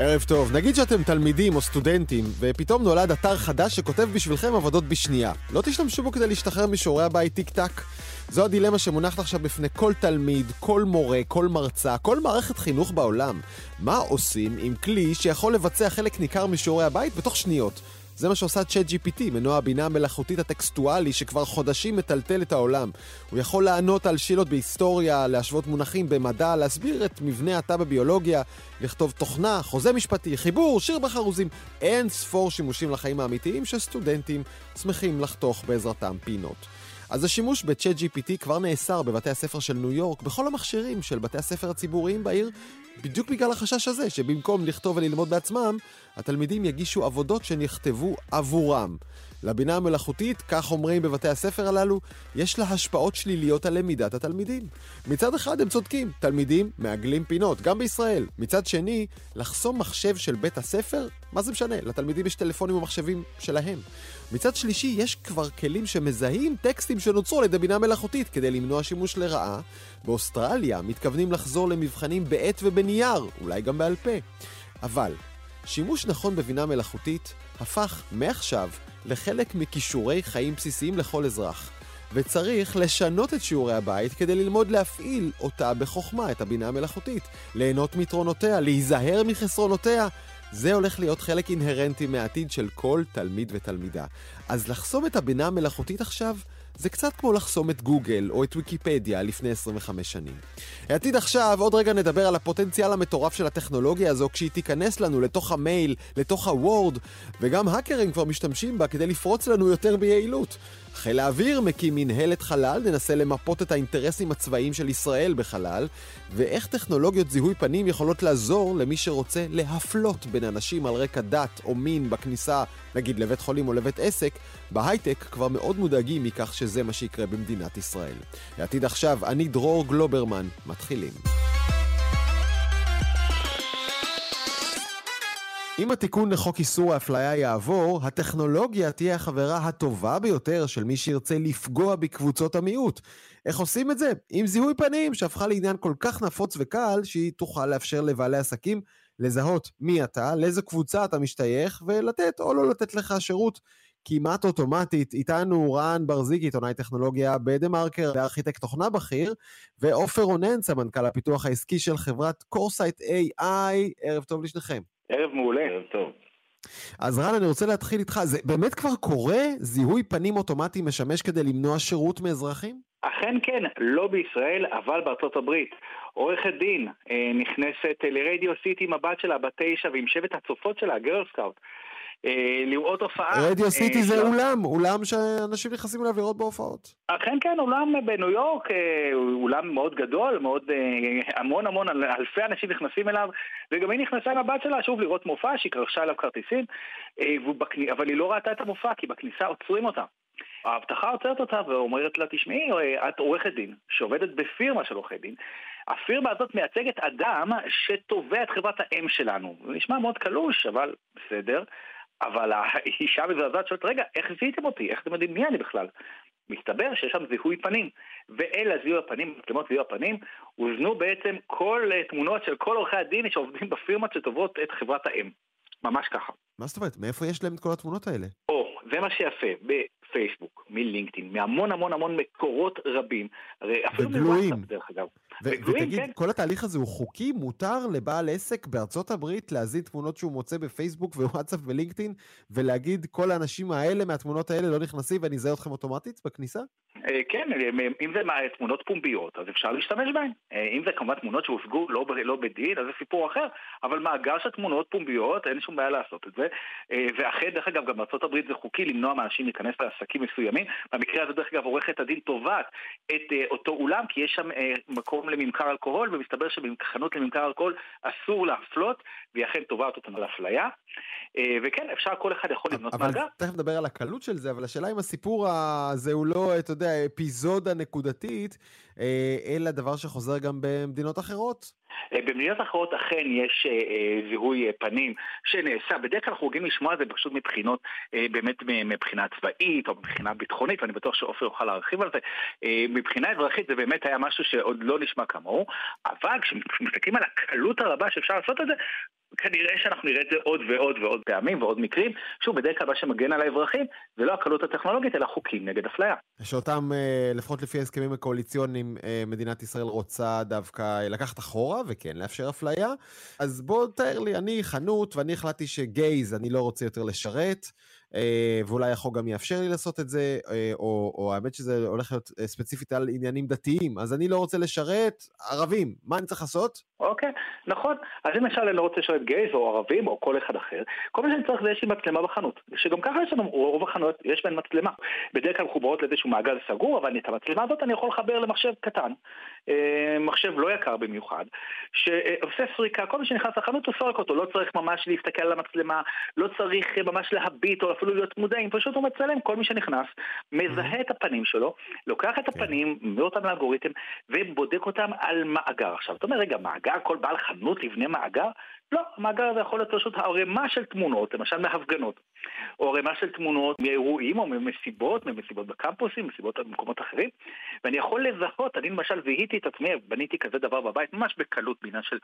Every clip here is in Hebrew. ערב טוב. נגיד שאתם תלמידים או סטודנטים, ופתאום נולד אתר חדש שכותב בשבילכם עבודות בשנייה. לא תשתמשו בו כדי להשתחרר משיעורי הבית טיק-טק? זו הדילמה שמונחת עכשיו בפני כל תלמיד, כל מורה, כל מרצה, כל מערכת חינוך בעולם. מה עושים עם כלי שיכול לבצע חלק ניכר משיעורי הבית בתוך שניות? זה מה שעושה ChatGPT, מנוע הבינה המלאכותית הטקסטואלי שכבר חודשים מטלטל את העולם. הוא יכול לענות על שאלות בהיסטוריה, להשוות מונחים במדע, להסביר את מבנה התא בביולוגיה, לכתוב תוכנה, חוזה משפטי, חיבור, שיר בחרוזים, אין ספור שימושים לחיים האמיתיים שסטודנטים שמחים לחתוך בעזרתם פינות. אז השימוש ב-ChatGPT כבר נאסר בבתי הספר של ניו יורק, בכל המכשירים של בתי הספר הציבוריים בעיר, בדיוק בגלל החשש הזה, שבמקום לכתוב וללמוד בעצמם, התלמידים יגישו עבודות שנכתבו עבורם. לבינה המלאכותית, כך אומרים בבתי הספר הללו, יש לה השפעות שליליות על למידת התלמידים. מצד אחד הם צודקים, תלמידים מעגלים פינות, גם בישראל. מצד שני, לחסום מחשב של בית הספר, מה זה משנה? לתלמידים יש טלפונים ומחשבים שלהם. מצד שלישי, יש כבר כלים שמזהים טקסטים שנוצרו על ידי בינה מלאכותית כדי למנוע שימוש לרעה. באוסטרליה מתכוונים לחזור למבחנים בעת ובנייר, אולי גם בעל פה. אבל שימוש נכון בבינה מלאכותית הפך מעכשיו לחלק מכישורי חיים בסיסיים לכל אזרח, וצריך לשנות את שיעורי הבית כדי ללמוד להפעיל אותה בחוכמה, את הבינה המלאכותית, ליהנות מיתרונותיה, להיזהר מחסרונותיה. זה הולך להיות חלק אינהרנטי מהעתיד של כל תלמיד ותלמידה. אז לחסום את הבינה המלאכותית עכשיו, זה קצת כמו לחסום את גוגל או את ויקיפדיה לפני 25 שנים. העתיד עכשיו, עוד רגע נדבר על הפוטנציאל המטורף של הטכנולוגיה הזו, כשהיא תיכנס לנו לתוך המייל, לתוך הוורד, וגם האקרים כבר משתמשים בה כדי לפרוץ לנו יותר ביעילות. חיל האוויר מקים מנהלת חלל, ננסה למפות את האינטרסים הצבאיים של ישראל בחלל, ואיך טכנולוגיות זיהוי פנים יכולות לעזור למי שרוצה להפלות בין אנשים על רקע דת או מין בכניסה, נגיד לבית חולים או לבית עסק. בהייטק כבר מאוד מודאגים מכך שזה מה שיקרה במדינת ישראל. לעתיד עכשיו, אני דרור גלוברמן, מתחילים. אם התיקון לחוק איסור האפליה יעבור, הטכנולוגיה תהיה החברה הטובה ביותר של מי שירצה לפגוע בקבוצות המיעוט. איך עושים את זה? עם זיהוי פנים שהפכה לעניין כל כך נפוץ וקל, שהיא תוכל לאפשר לבעלי עסקים לזהות מי אתה, לאיזו קבוצה אתה משתייך, ולתת או לא לתת לך שירות כמעט אוטומטית. איתנו רן ברזיק, עיתונאי טכנולוגיה בדמרקר וארכיטקט תוכנה בכיר, ועופר רונן, סמנכ"ל הפיתוח העסקי של חברת Corsight AI. ערב טוב לשניכם. ערב מעולה. ערב טוב. אז רן, אני רוצה להתחיל איתך, זה באמת כבר קורה? זיהוי פנים אוטומטי משמש כדי למנוע שירות מאזרחים? אכן כן, לא בישראל, אבל בארצות הברית. עורכת דין נכנסת לרדיו סיטי עם הבת שלה ב9 ועם שבט הצופות שלה, גרל סקאוט, לראות הופעה. רדיו סיטי זה אולם, אולם שאנשים נכנסים אליו לראות בהופעות. אכן כן, אולם בניו יורק, אולם מאוד גדול, מאוד, המון אלפי אנשים נכנסים אליו, וגם היא נכנסה עם הבת שלה שוב לראות מופע שהיא קרשה אליו כרטיסים, אבל היא לא ראתה את המופע, כי בכניסה עוצרים אותה. ההבטחה עוצרת אותה ואומרת לה, תשמעי, את עורכת דין, שעובדת בפירמה של עורכי דין, הפירמה הזאת מייצגת אדם שתובע את חברת האם שלנו. זה נשמע מאוד קלוש, אבל בסדר. אבל האישה מזרזת שואלת, רגע, איך זיהיתם אותי? איך אתם יודעים מי אני בכלל? מסתבר שיש שם זיהוי פנים, ואלה זיהוי הפנים, מצלמות זיהוי הפנים, הוזנו בעצם כל תמונות של כל עורכי הדין שעובדים בפירמות שתובעות את חברת האם. ממש ככה. מה זאת אומרת? מאיפה יש להם את כל התמונות האלה? זה מה שיפה, בפייסבוק, מלינקדאין, מהמון מקורות רבים. וגלויים. ותגיד, כל התהליך הזה הוא חוקי? מותר לבעל עסק בארצות הברית להזין תמונות שהוא מוצא בפייסבוק ווואטסאפ ולינקדאין, ולהגיד כל האנשים האלה מהתמונות האלה לא נכנסים ואני אזהה אתכם אוטומטית בכניסה? כן, אם זה תמונות פומביות, אז אפשר להשתמש בהן. אם זה כמובן תמונות שהושגו לא בדין, אז זה סיפור אחר. אבל מאגר שתמונות פומביות, אין שום בעיה לעשות את זה. ואחרי, דרך אגב, גם בארצות הברית זה חוקי למנוע מאנשים להיכנס לעסקים מסוימים. במקרה הזה, דרך אגב, עורכת הדין תובעת את אותו אולם, כי יש שם מקום לממכר אלכוהול, ומסתבר שבחנות לממכר אלכוהול אסור להפלות, והיא אכן תובעת אותם על אפליה. וכן, אפשר, כל אחד יכול לבנות מאגר. תכף נדבר על הקלות של זה, אבל השאלה אם הסיפור הזה הוא לא, אתה יודע, האפיזודה נקודתית, אלא דבר שחוזר גם במדינות אחרות. במדינות אחרות אכן יש זיהוי פנים שנעשה, בדרך כלל אנחנו הולכים לשמוע את זה פשוט מבחינות, באמת מבחינה צבאית או מבחינה ביטחונית, ואני בטוח שאופי יוכל להרחיב על זה. מבחינה אזרחית זה באמת היה משהו שעוד לא נשמע כמוהו, אבל כשמסתכלים על הקלות הרבה שאפשר לעשות את זה, כנראה שאנחנו נראה את זה עוד ועוד ועוד פעמים ועוד מקרים, שוב, בדרך כלל מה שמגן על האזרחים זה לא הקלות הטכנולוגית, אלא חוקים נגד אפליה. שאותם, לפחות לפי ההסכמים הקואליציוניים, מדינת ישראל רוצה דווקא לקחת אחורה, וכן, לאפשר אפליה. אז בוא תאר לי, אני חנות, ואני החלטתי שגייז אני לא רוצה יותר לשרת, ואולי החוק גם יאפשר לי לעשות את זה, או האמת שזה הולך להיות ספציפית על עניינים דתיים, אז אני לא רוצה לשרת ערבים, מה אני צריך לעשות? אוקיי, נכון, אז אם למשל אני לא רוצה לשרת גייז או ערבים או כל אחד אחר, כל מה שאני צריך זה איזושהי מצלמה בחנות, שגם ככה יש לנו, רוב החנויות יש בהן מצלמה, בדרך כלל חוברות לאיזשהו מעגל סגור, אבל את המצלמה הזאת אני יכול לחבר למחשב קטן, מחשב לא יקר במיוחד, שעושה סריקה, כל מי שנכנס לחנות הוא סורק אותו, לא צריך ממש להסתכל על המצלמה, לא צריך ממש להביט או אפילו להיות מודעים, פשוט הוא מצלם, כל מי שנכנס, מזהה את הפנים שלו, לוקח את הפנים, מביא אותם לאלגוריתם, ובודק אותם על מאגר. עכשיו, אתה אומר, רגע, מאגר, כל בעל חנות יבנה מאגר? לא, המאגר הזה יכול להיות פשוט הערימה של תמונות, למשל מהפגנות, או ערימה של תמונות מאירועים או ממסיבות, ממסיבות בקמפוסים, ממסיבות במקומות אחרים, ואני יכול לזהות, אני למשל זיהיתי את עצמי, בניתי כזה דבר בבית, ממש בקלות, בעניין של,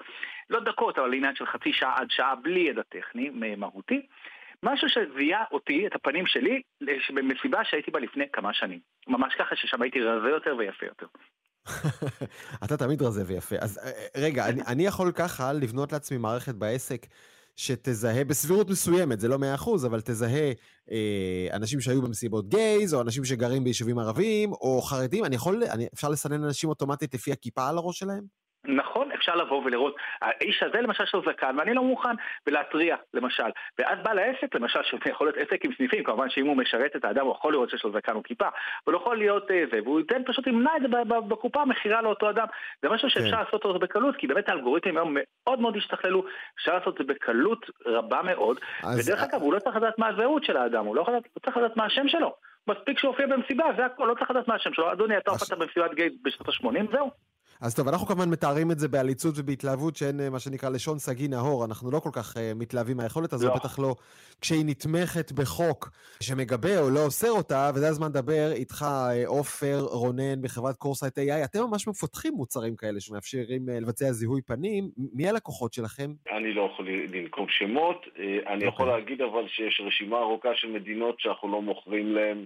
לא דקות, אבל עניין של חצי שעה עד שעה, בלי ידע טכני, מהותי, משהו שזיהה אותי, את הפנים שלי, במסיבה שהייתי בה לפני כמה שנים. ממש ככה ששם הייתי רזה יותר ויפה יותר. אתה תמיד רזה ויפה. אז רגע, אני יכול ככה לבנות לעצמי מערכת בעסק שתזהה בסבירות מסוימת, זה לא 100%, אבל תזהה אנשים שהיו במסיבות גייז, או אנשים שגרים ביישובים ערבים, או חרדים, אפשר לסנן אנשים אוטומטית לפי הכיפה על הראש שלהם? נכון, אפשר לבוא ולראות, האיש הזה למשל שלו זקן, ואני לא מוכן, ולהטריע למשל, ואז בא לעסק למשל, שיכול להיות עסק עם סניפים, כמובן שאם הוא משרת את האדם, הוא יכול לראות שיש לו זקן או כיפה, ולא יכול להיות זה, והוא ייתן פשוט ימנע את זה בקופה, מחירה לאותו אדם, זה משהו שאפשר לעשות אותו בקלות, כי באמת האלגוריתמים היום מאוד מאוד השתכללו, אפשר לעשות את זה בקלות רבה מאוד, ודרך אגב, הוא לא צריך לדעת מה הזהות של האדם, הוא לא צריך לדעת מה השם שלו, מספיק שהופיע במסיבה, זה הכל, לא צריך לדעת מה השם שלו, אדוני, אתה הופעת במסיבת גייז בשנות ה-80, זהו. אז טוב, אנחנו כמובן מתארים את זה בעליצות ובהתלהבות, שאין מה שנקרא לשון סגי נהור, אנחנו לא כל כך מתלהבים מהיכולת הזו, בטח לא כשהיא נתמכת בחוק שמגבה או לא אוסר אותה, וזה הזמן לדבר איתך, אופר רונן בחברת Corsight AI, אתם ממש מפתחים מוצרים כאלה שמאפשרים לבצע זיהוי פנים, מי הלקוחות שלכם? אני לא יכול לנקוב שמות, אני יכול להגיד אבל שיש רשימה ארוכה של מדינות שאנחנו לא מוכרים להם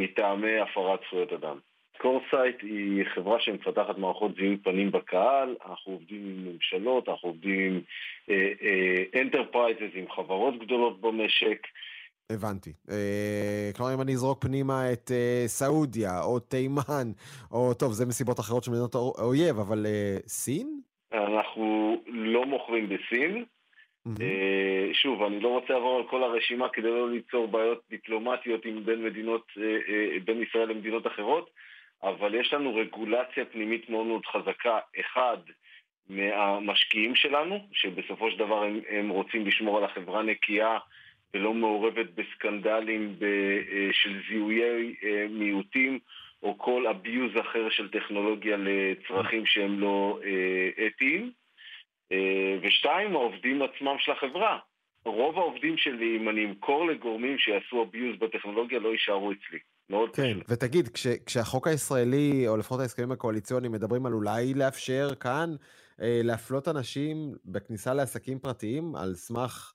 מטעמי הפרת זכויות אדם. Corsight היא חברה שמפתחת מערכות זיהוי פנים בקהל, אנחנו עובדים עם ממשלות, אנחנו עובדים עם enterprises, עם חברות גדולות במשק. הבנתי. כלומר, אם אני אזרוק פנימה את סעודיה, או תימן, או טוב, זה מסיבות אחרות של מדינות אויב, אבל סין? אנחנו לא מוכרים בסין. שוב, אני לא רוצה לעבור על כל הרשימה כדי לא ליצור בעיות דיפלומטיות בין ישראל למדינות אחרות, אבל יש לנו רגולציה פנימית מאוד מאוד חזקה, אחד מהמשקיעים שלנו, שבסופו של דבר הם רוצים לשמור על החברה נקייה ולא מעורבת בסקנדלים של זיהויי מיעוטים, או כל אביוז אחר של טכנולוגיה לצרכים שהם לא אתיים. ושתיים, העובדים עצמם של החברה. רוב העובדים שלי, אם אני אמכור לגורמים שיעשו אביוז בטכנולוגיה, לא יישארו אצלי. כן, ותגיד, כשהחוק הישראלי, או לפחות ההסכמים הקואליציוניים, מדברים על אולי לאפשר כאן, להפלות אנשים בכניסה לעסקים פרטיים, על סמך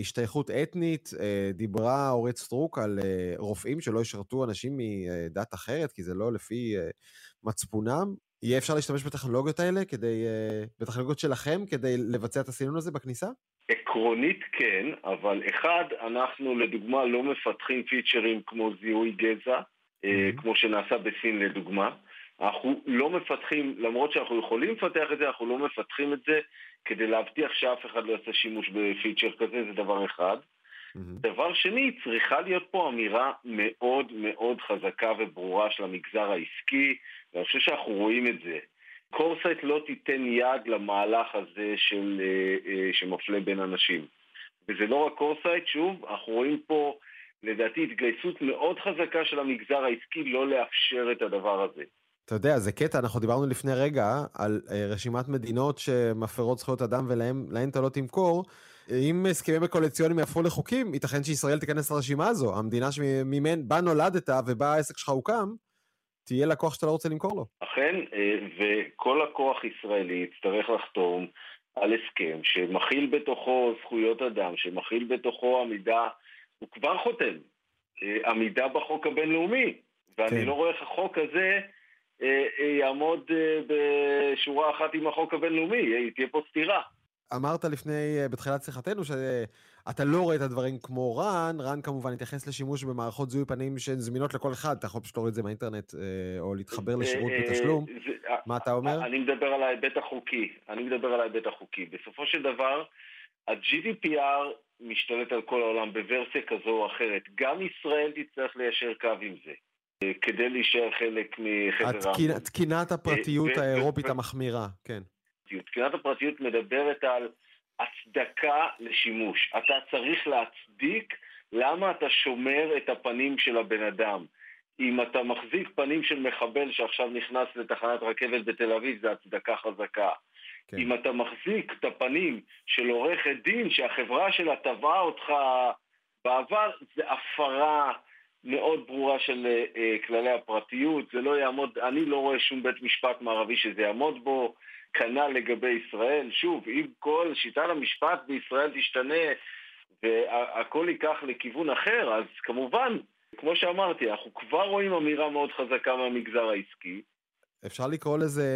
השתייכות אתנית, דיברה אורית סטרוק על רופאים שלא ישרתו אנשים מדת אחרת, כי זה לא לפי מצפונם. יהיה אפשר להשתמש בטכנולוגיות האלה, בטכנולוגיות שלכם, כדי לבצע את הסינון הזה בכניסה? עקרונית כן, אבל אחד, אנחנו לדוגמה לא מפתחים פיצ'רים כמו זיהוי גזע, כמו שנעשה בסין לדוגמה. אנחנו לא מפתחים, למרות שאנחנו יכולים לפתח את זה, אנחנו לא מפתחים את זה, כדי להבטיח שאף אחד לא יעשה שימוש בפיצ'ר כזה, זה דבר אחד. דבר שני, צריכה להיות פה אמירה מאוד מאוד חזקה וברורה של המגזר העסקי, ואני חושב שאנחנו רואים את זה. Corsight לא תיתן יד למהלך הזה שמפלה בין אנשים. וזה לא רק Corsight, שוב, אנחנו רואים פה, לדעתי, התגייסות מאוד חזקה של המגזר העסקי לא לאפשר את הדבר הזה. אתה יודע, זה קטע, אנחנו דיברנו לפני רגע על רשימת מדינות שמפרות זכויות אדם ולהן אתה לא תמכור, אם הסכמים הקואליציוניים יהפכו לחוקים, ייתכן שישראל תיכנס לרשימה הזו, המדינה שבה נולדת ובה העסק שלך הוקם, תהיה לקוח שאתה לא רוצה למכור לו. אכן, וכל לקוח ישראלי יצטרך לחתום על הסכם שמכיל בתוכו זכויות אדם, שמכיל בתוכו עמידה, הוא כבר חותם, עמידה בחוק הבינלאומי, ואני לא רואה איך החוק הזה יעמוד בשורה אחת עם החוק הבינלאומי, תהיה פה סתירה. אמרת בתחילת שיחתנו שאתה לא רואה את הדברים כמו רן, רן כמובן התייחס לשימוש במערכות זיהוי פנים שהן זמינות לכל אחד, אתה יכול פשוט להוריד את זה מהאינטרנט או להתחבר לשירות בתשלום, מה אתה אומר? אני מדבר על ההיבט החוקי, בסופו של דבר ה-GDPR משתלט על כל העולם בוורסיה כזו או אחרת, גם ישראל תצטרך ליישר קו עם זה, כדי להישאר חלק מחבר העם. תקינת הפרטיות האירופית המחמירה, כן. תקינת הפרטיות מדברת על הצדקה לשימוש. אתה צריך להצדיק למה אתה שומר את הפנים של הבן אדם. אם אתה מחזיק פנים של מחבל שעכשיו נכנס לתחנת רכבת בתל אביב, זה הצדקה חזקה. כן. אם אתה מחזיק את הפנים של עורכת דין שהחברה שלה תבעה אותך בעבר, זה הפרה מאוד ברורה של כללי הפרטיות. זה לא יעמוד, אני לא רואה שום בית משפט מערבי שזה יעמוד בו. כנ"ל לגבי ישראל, שוב, אם כל שיטת המשפט בישראל תשתנה והכל ייקח לכיוון אחר, אז כמובן, כמו שאמרתי, אנחנו כבר רואים אמירה מאוד חזקה מהמגזר העסקי. אפשר לקרוא לזה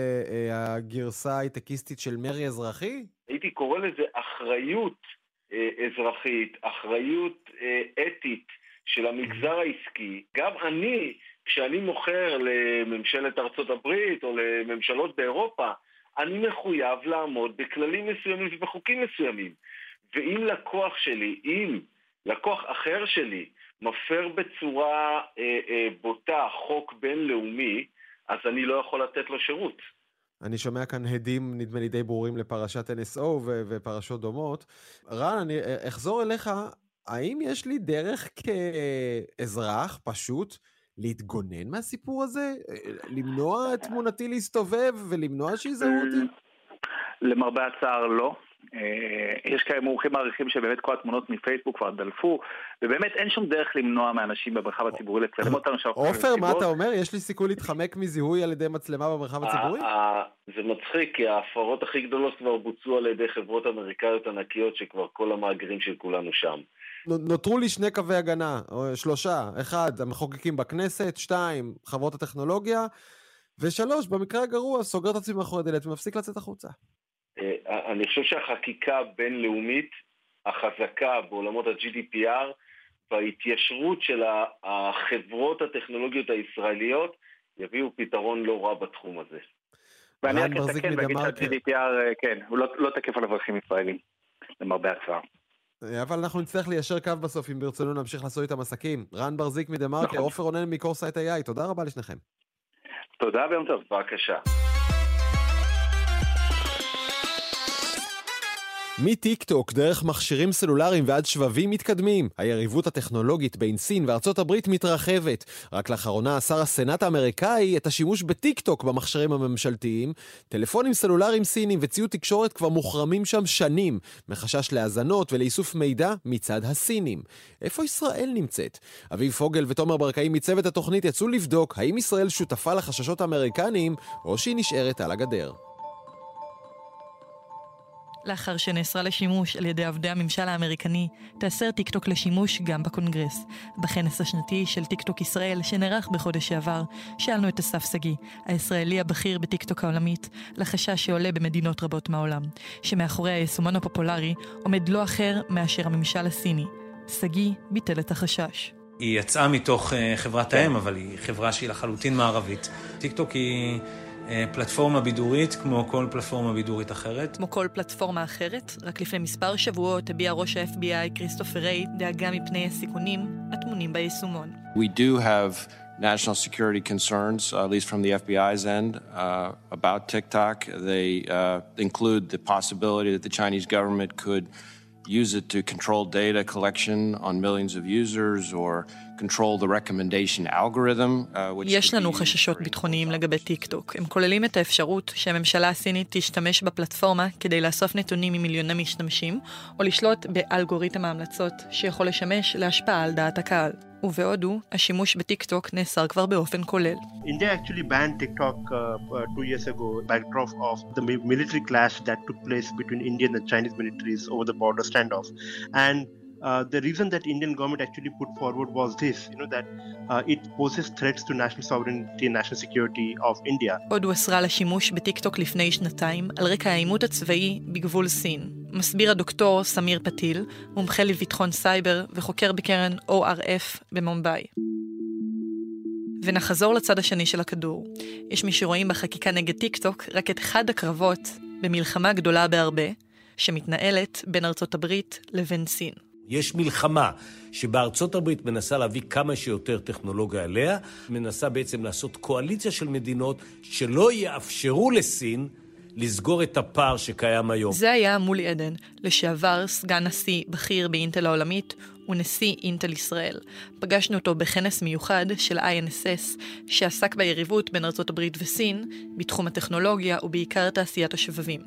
הגרסה הייטקיסטית של מרי אזרחי? הייתי קורא לזה אחריות אזרחית, אחריות אתית של המגזר העסקי. גם אני, כשאני מוכר לממשלת ארצות הברית או לממשלות באירופה, אני מחויב לעמוד בכללים מסוימים ובחוקים מסוימים. ואם לקוח שלי, אם לקוח אחר שלי, מפר בצורה בוטה חוק בינלאומי, אז אני לא יכול לתת לו שירות. אני שומע כאן הדים, נדמה לי די ברורים לפרשת NSO ופרשות דומות. רן, אני אחזור אליך, האם יש לי דרך כאזרח פשוט, להתגונן מהסיפור הזה? למנוע תמונתי להסתובב ולמנוע שיזהו אותי? למרבה הצער לא. יש כאלה מורחים מעריכים שבאמת כל התמונות מפייסבוק כבר דלפו, ובאמת אין שום דרך למנוע מאנשים במרחב הציבורי לצלם אותנו שאנחנו... עופר, מה אתה אומר? יש לי סיכוי להתחמק מזיהוי על ידי מצלמה במרחב הציבורי? זה מצחיק, כי ההפרות הכי גדולות כבר בוצעו על ידי חברות אמריקאיות ענקיות שכבר כל המאגרים של כולנו שם. נותרו לי שני קווי הגנה, שלושה, אחד, המחוקקים בכנסת, שתיים, חברות הטכנולוגיה, ושלוש, במקרה הגרוע, סוגר את עצמי מאחורי דלת ומפסיק לצאת החוצה. אני חושב שהחקיקה הבינלאומית, החזקה בעולמות ה-GDPR, וההתיישרות של החברות הטכנולוגיות הישראליות, יביאו פתרון לא רע בתחום הזה. ואני רק אתקן ואגיד שה-GDPR, כן, הוא לא תקף על אברכים ישראלים, למרבה הצער. אבל אנחנו נצטרך ליישר קו בסוף אם ברצונו נמשיך לעשות איתם עסקים. רן ברזיק מדמרקר, עופר רונן מקורסייט AI, תודה רבה לשניכם. תודה ויום טוב, בבקשה. מטיקטוק דרך מכשירים סלולריים ועד שבבים מתקדמים, היריבות הטכנולוגית בין סין וארצות הברית מתרחבת. רק לאחרונה אסר הסנאט האמריקאי את השימוש בטיקטוק במכשירים הממשלתיים. טלפונים סלולריים סינים וציוד תקשורת כבר מוחרמים שם שנים, מחשש להזנות ולאיסוף מידע מצד הסינים. איפה ישראל נמצאת? אביב פוגל ותומר ברקאי מצוות התוכנית יצאו לבדוק האם ישראל שותפה לחששות האמריקניים או שהיא נשארת על הגדר. לאחר שנאסרה לשימוש על ידי עבדי הממשל האמריקני, תאסר טיקטוק לשימוש גם בקונגרס. בכנס השנתי של טיקטוק ישראל שנערך בחודש שעבר, שאלנו את אסף סגי, הישראלי הבכיר בטיקטוק העולמית, לחשש שעולה במדינות רבות מהעולם, שמאחורי היישומון הפופולרי עומד לא אחר מאשר הממשל הסיני. סגי ביטל את החשש. היא יצאה מתוך חברת האם, אבל היא חברה שהיא לחלוטין מערבית. טיקטוק היא פלטפורמה בידורית כמו כל פלטפורמה בידורית אחרת. רק לפני מספר שבועות הביע ראש ה-FBI כריסטופר ריי דאגה מפני הסיכונים הטמונים ביישומון. We do have national security concerns, at least from the FBI's end, about TikTok. They include the possibility that the Chinese government could use it to control data collection on millions of users or control the recommendation algorithm. יש לנו חששות ביטחוניים לגבי טיקטוק. הם כוללים את האפשרות שהממשלה הסינית תשתמש בפלטפורמה כדי לאסוף נתונים ממיליוני משתמשים, או לשלוט באלגוריתם ההמלצות שיכול לשמש להשפעה על דעת הקהל. ובהודו, השימוש בטיק-טוק נאסר כבר באופן כולל. India actually banned TikTok 2 years ago, backdrop of the military clash that took place between Indian and Chinese militaries over the border standoff. And the reason that Indian government actually put forward was this, that it poses threats to national sovereignty and national security of India. הודו אסרה לשימוש בטיק-טוק לפני שנתיים על רקע העימות הצבאי בגבול סין. מסביר הדוקטור סמיר פתיל, מומחה לביטחון סייבר וחוקר בקרן ORF במומביי. ונחזור לצד השני של הכדור. יש מי שרואים בחקיקה נגד טיק-טוק רק את אחד הקרבות במלחמה גדולה בהרבה, שמתנהלת בין ארצות הברית לבין סין. יש מלחמה שבארצות הברית מנסה להביא כמה שיותר טכנולוגיה אליה, מנסה בעצם לעשות קואליציה של מדינות שלא יאפשרו לסין לסגור את הפער שקיים היום. זה היה מול עדן, לשעבר סגן נשיא בכיר באינטל העולמית ונשיא אינטל ישראל. פגשנו אותו בכנס מיוחד של INSS, שעסק ביריבות בין ארצות הברית וסין, בתחום הטכנולוגיה ובעיקר תעשיית השבבים.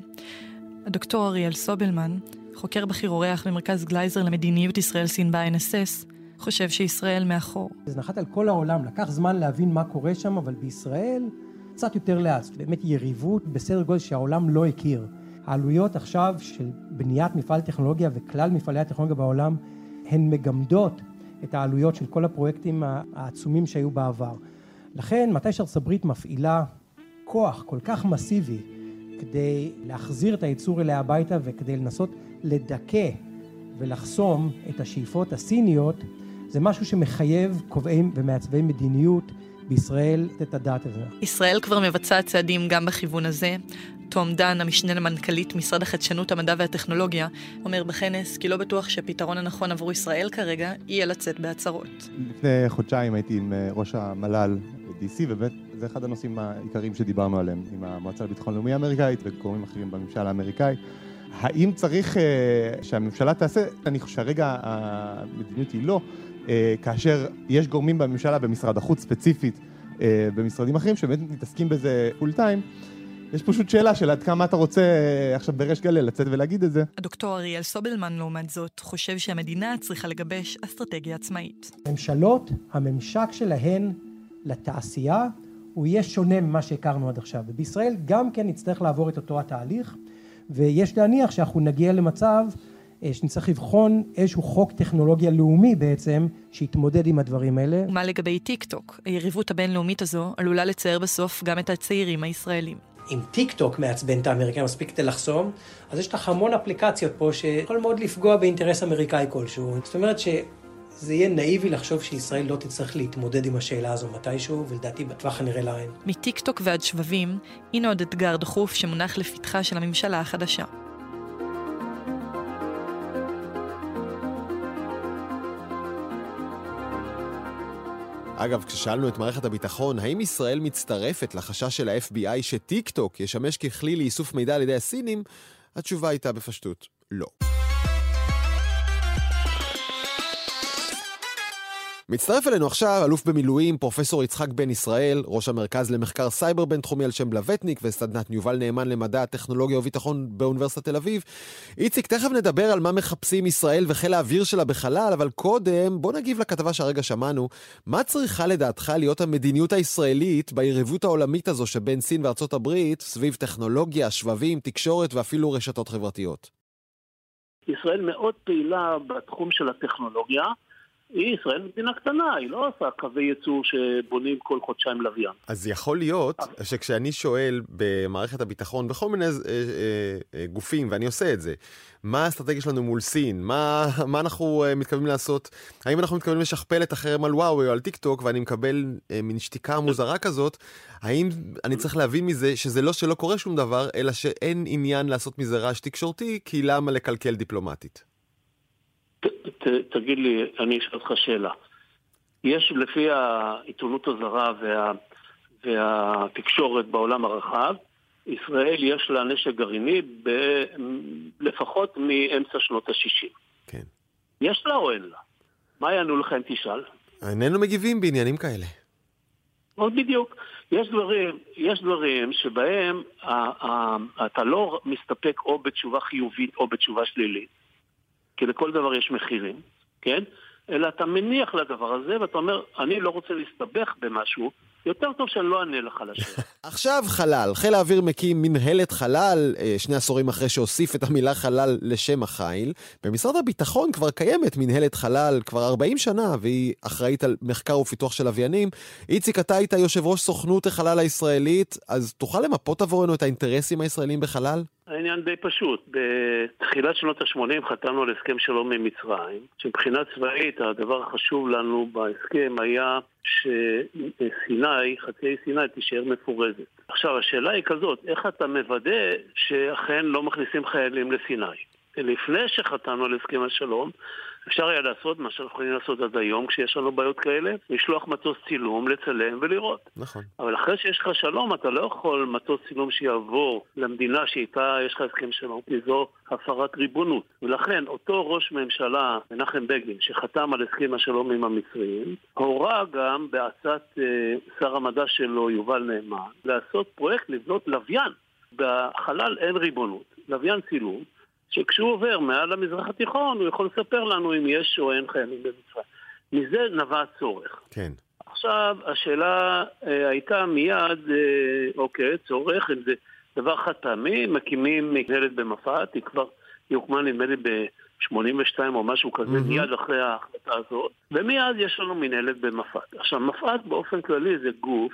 הדוקטור אריאל סובלמן, חוקר בכיר אורח במרכז גלייזר למדיניות ישראל-סין ב-INSS, חושב שישראל מאחור. זה נחת על כל העולם, לקח זמן להבין מה קורה שם, אבל בישראל קצת יותר לאט, באמת יריבות בסדר גודל שהעולם לא הכיר. העלויות עכשיו של בניית מפעל טכנולוגיה וכלל מפעלי הטכנולוגיה בעולם, הן מגמדות את העלויות של כל הפרויקטים העצומים שהיו בעבר. לכן, מתי שארצות הברית מפעילה כוח כל כך מסיבי, כדי להחזיר את הייצור אליה הביתה וכדי לנסות לדכא ולחסום את השאיפות הסיניות, זה משהו שמחייב קובעים ומעצבי מדיניות בישראל את הדעת הזה. ישראל כבר מבצעת צעדים גם בכיוון הזה. תום דן, המשנה למנכ"לית משרד החדשנות, המדע והטכנולוגיה, אומר בכנס כי לא בטוח שהפתרון הנכון עבור ישראל כרגע יהיה לצאת בהצהרות. לפני חודשיים הייתי עם ראש המל"ל ב-DC, ובאמת זה אחד הנושאים העיקריים שדיברנו עליהם, עם המועצה לביטחון לאומי האמריקאית וגורמים אחרים בממשל האמריקאי. האם צריך שהממשלה תעשה? אני חושב שהרגע המדיניות היא לא, כאשר יש גורמים בממשלה, במשרד החוץ ספציפית, במשרדים אחרים, שבאמת מתעסקים בזה פול טיים, יש פשוט שאלה של עד כמה אתה רוצה עכשיו ברש גלי לצאת ולהגיד את זה. הדוקטור אריאל סובלמן, לעומת זאת, חושב שהמדינה צריכה לגבש אסטרטגיה עצמאית. ממשלות, הממשק שלהן לתעשייה, הוא יהיה שונה ממה שהכרנו עד עכשיו. ובישראל גם כן נצטרך לעבור את אותו התהליך, ויש להניח שאנחנו נגיע למצב שנצטרך לבחון איזשהו חוק טכנולוגיה לאומי בעצם, שהתמודד עם הדברים האלה. ומה לגבי טיק-טוק? היריבות הבינלאומית הזו עלולה לצייר בסוף גם את הצעירים הישראלים. אם טיק-טוק מעצבן את האמריקאים מספיק לחסום, אז יש לך המון אפליקציות פה שיכול מאוד לפגוע באינטרס אמריקאי כלשהו. זאת אומרת שזה יהיה נאיבי לחשוב שישראל לא תצטרך להתמודד עם השאלה הזו מתישהו, ולדעתי בטווח הנראה לעין. מטיק-טוק ועד שבבים, הנה עוד אתגר דחוף שמונח לפתחה של הממשלה החדשה. אגב, כששאלנו את מערכת הביטחון, האם ישראל מצטרפת לחשש של ה-FBI שטיק-טוק ישמש ככלי לאיסוף מידע על ידי הסינים, התשובה הייתה בפשטות לא. מצטרף אלינו עכשיו אלוף במילואים, פרופסור יצחק בן ישראל, ראש המרכז למחקר סייבר בינתחומי על שם בלווטניק וסדנת יובל נאמן למדע, טכנולוגיה וביטחון באוניברסיטת תל אביב. איציק, תכף נדבר על מה מחפשים ישראל וחיל האוויר שלה בחלל, אבל קודם בוא נגיב לכתבה שהרגע שמענו. מה צריכה לדעתך להיות המדיניות הישראלית ביריבות העולמית הזו שבין סין וארצות הברית סביב טכנולוגיה, שבבים, תקשורת ואפילו רשתות חברתיות? ישראל מאוד פעילה בתחום של הטכנולוגיה. ישראל מדינה קטנה, היא לא עושה קווי ייצור שבונים כל חודשיים לוויין. אז יכול להיות שכשאני שואל במערכת הביטחון, בכל מיני גופים, ואני עושה את זה, מה האסטרטגיה שלנו מול סין? מה אנחנו מתכוונים לעשות? האם אנחנו מתכוונים לשכפל את החרם על וואוי או על טיק-טוק, ואני מקבל מן שתיקה מוזרה כזאת, האם אני צריך להבין מזה שזה לא שלא קורה שום דבר, אלא שאין עניין לעשות מזה רעש תקשורתי, כי למה לקלקל דיפלומטית? תגיד לי, אני אשאל אותך שאלה. יש לפי העיתונות הזרה והתקשורת בעולם הרחב, ישראל יש לה נשק גרעיני לפחות מאמצע שנות ה-60. כן. יש לה או אין לה? מה יענו לך אם תשאל? איננו מגיבים בעניינים כאלה. עוד בדיוק. יש דברים שבהם אתה לא מסתפק או בתשובה חיובית או בתשובה שלילית. כי לכל דבר יש מחירים, כן? אלא אתה מניח לדבר הזה, ואתה אומר, אני לא רוצה להסתבך במשהו, יותר טוב שאני לא ענה לך על השאלה. עכשיו חלל, חיל האוויר מקים מנהלת חלל, 2 עשורים אחרי שהוסיף את המילה חלל לשם החיל. במשרד הביטחון כבר קיימת מנהלת חלל כבר 40 שנה, והיא אחראית על מחקר ופיתוח של לוויינים. איציק, אתה היית יושב ראש סוכנות החלל הישראלית, אז תוכל למפות עבורנו את האינטרסים הישראלים בחלל? העניין די פשוט. בתחילת שנות ה-80 חתמנו על הסכם שלום עם מצרים, שמבחינה צבאית הדבר החשוב לנו בהסכם היה שסיני, חצי סיני, תישאר מפורזת. עכשיו, השאלה היא כזאת, איך אתה מוודא שאכן לא מכניסים חיילים לסיני? לפני שחתמנו על הסכם השלום, אפשר היה לעשות מה שאנחנו יכולים לעשות עד היום, כשיש לנו בעיות כאלה, לשלוח מטוס צילום, לצלם ולראות. נכון. אבל אחרי שיש לך שלום, אתה לא יכול מטוס צילום שיעבור למדינה שאיתה יש לך הסכם שלום, כי זו הפרת ריבונות. ולכן, אותו ראש ממשלה, מנחם בגין, שחתם על הסכם השלום עם המצרים, הורה גם בעצת שר המדע שלו, יובל נאמן, לעשות פרויקט לבנות לוויין. בחלל אין ריבונות. לוויין צילום, שכשהוא עובר מעל המזרח התיכון, הוא יכול לספר לנו אם יש או אין חיילים במצרים. מזה נבע צורך. כן. עכשיו, השאלה הייתה מיד, אוקיי, צורך, אם זה דבר חתמי, מקימים מגנלת במפת, היא כבר יוקמה נדמה ב-82 או משהו כזה, מיד אחרי ההחלטה הזאת, ומיד יש לנו מגנלת במפת. עכשיו, מפת באופן כללי זה גוף,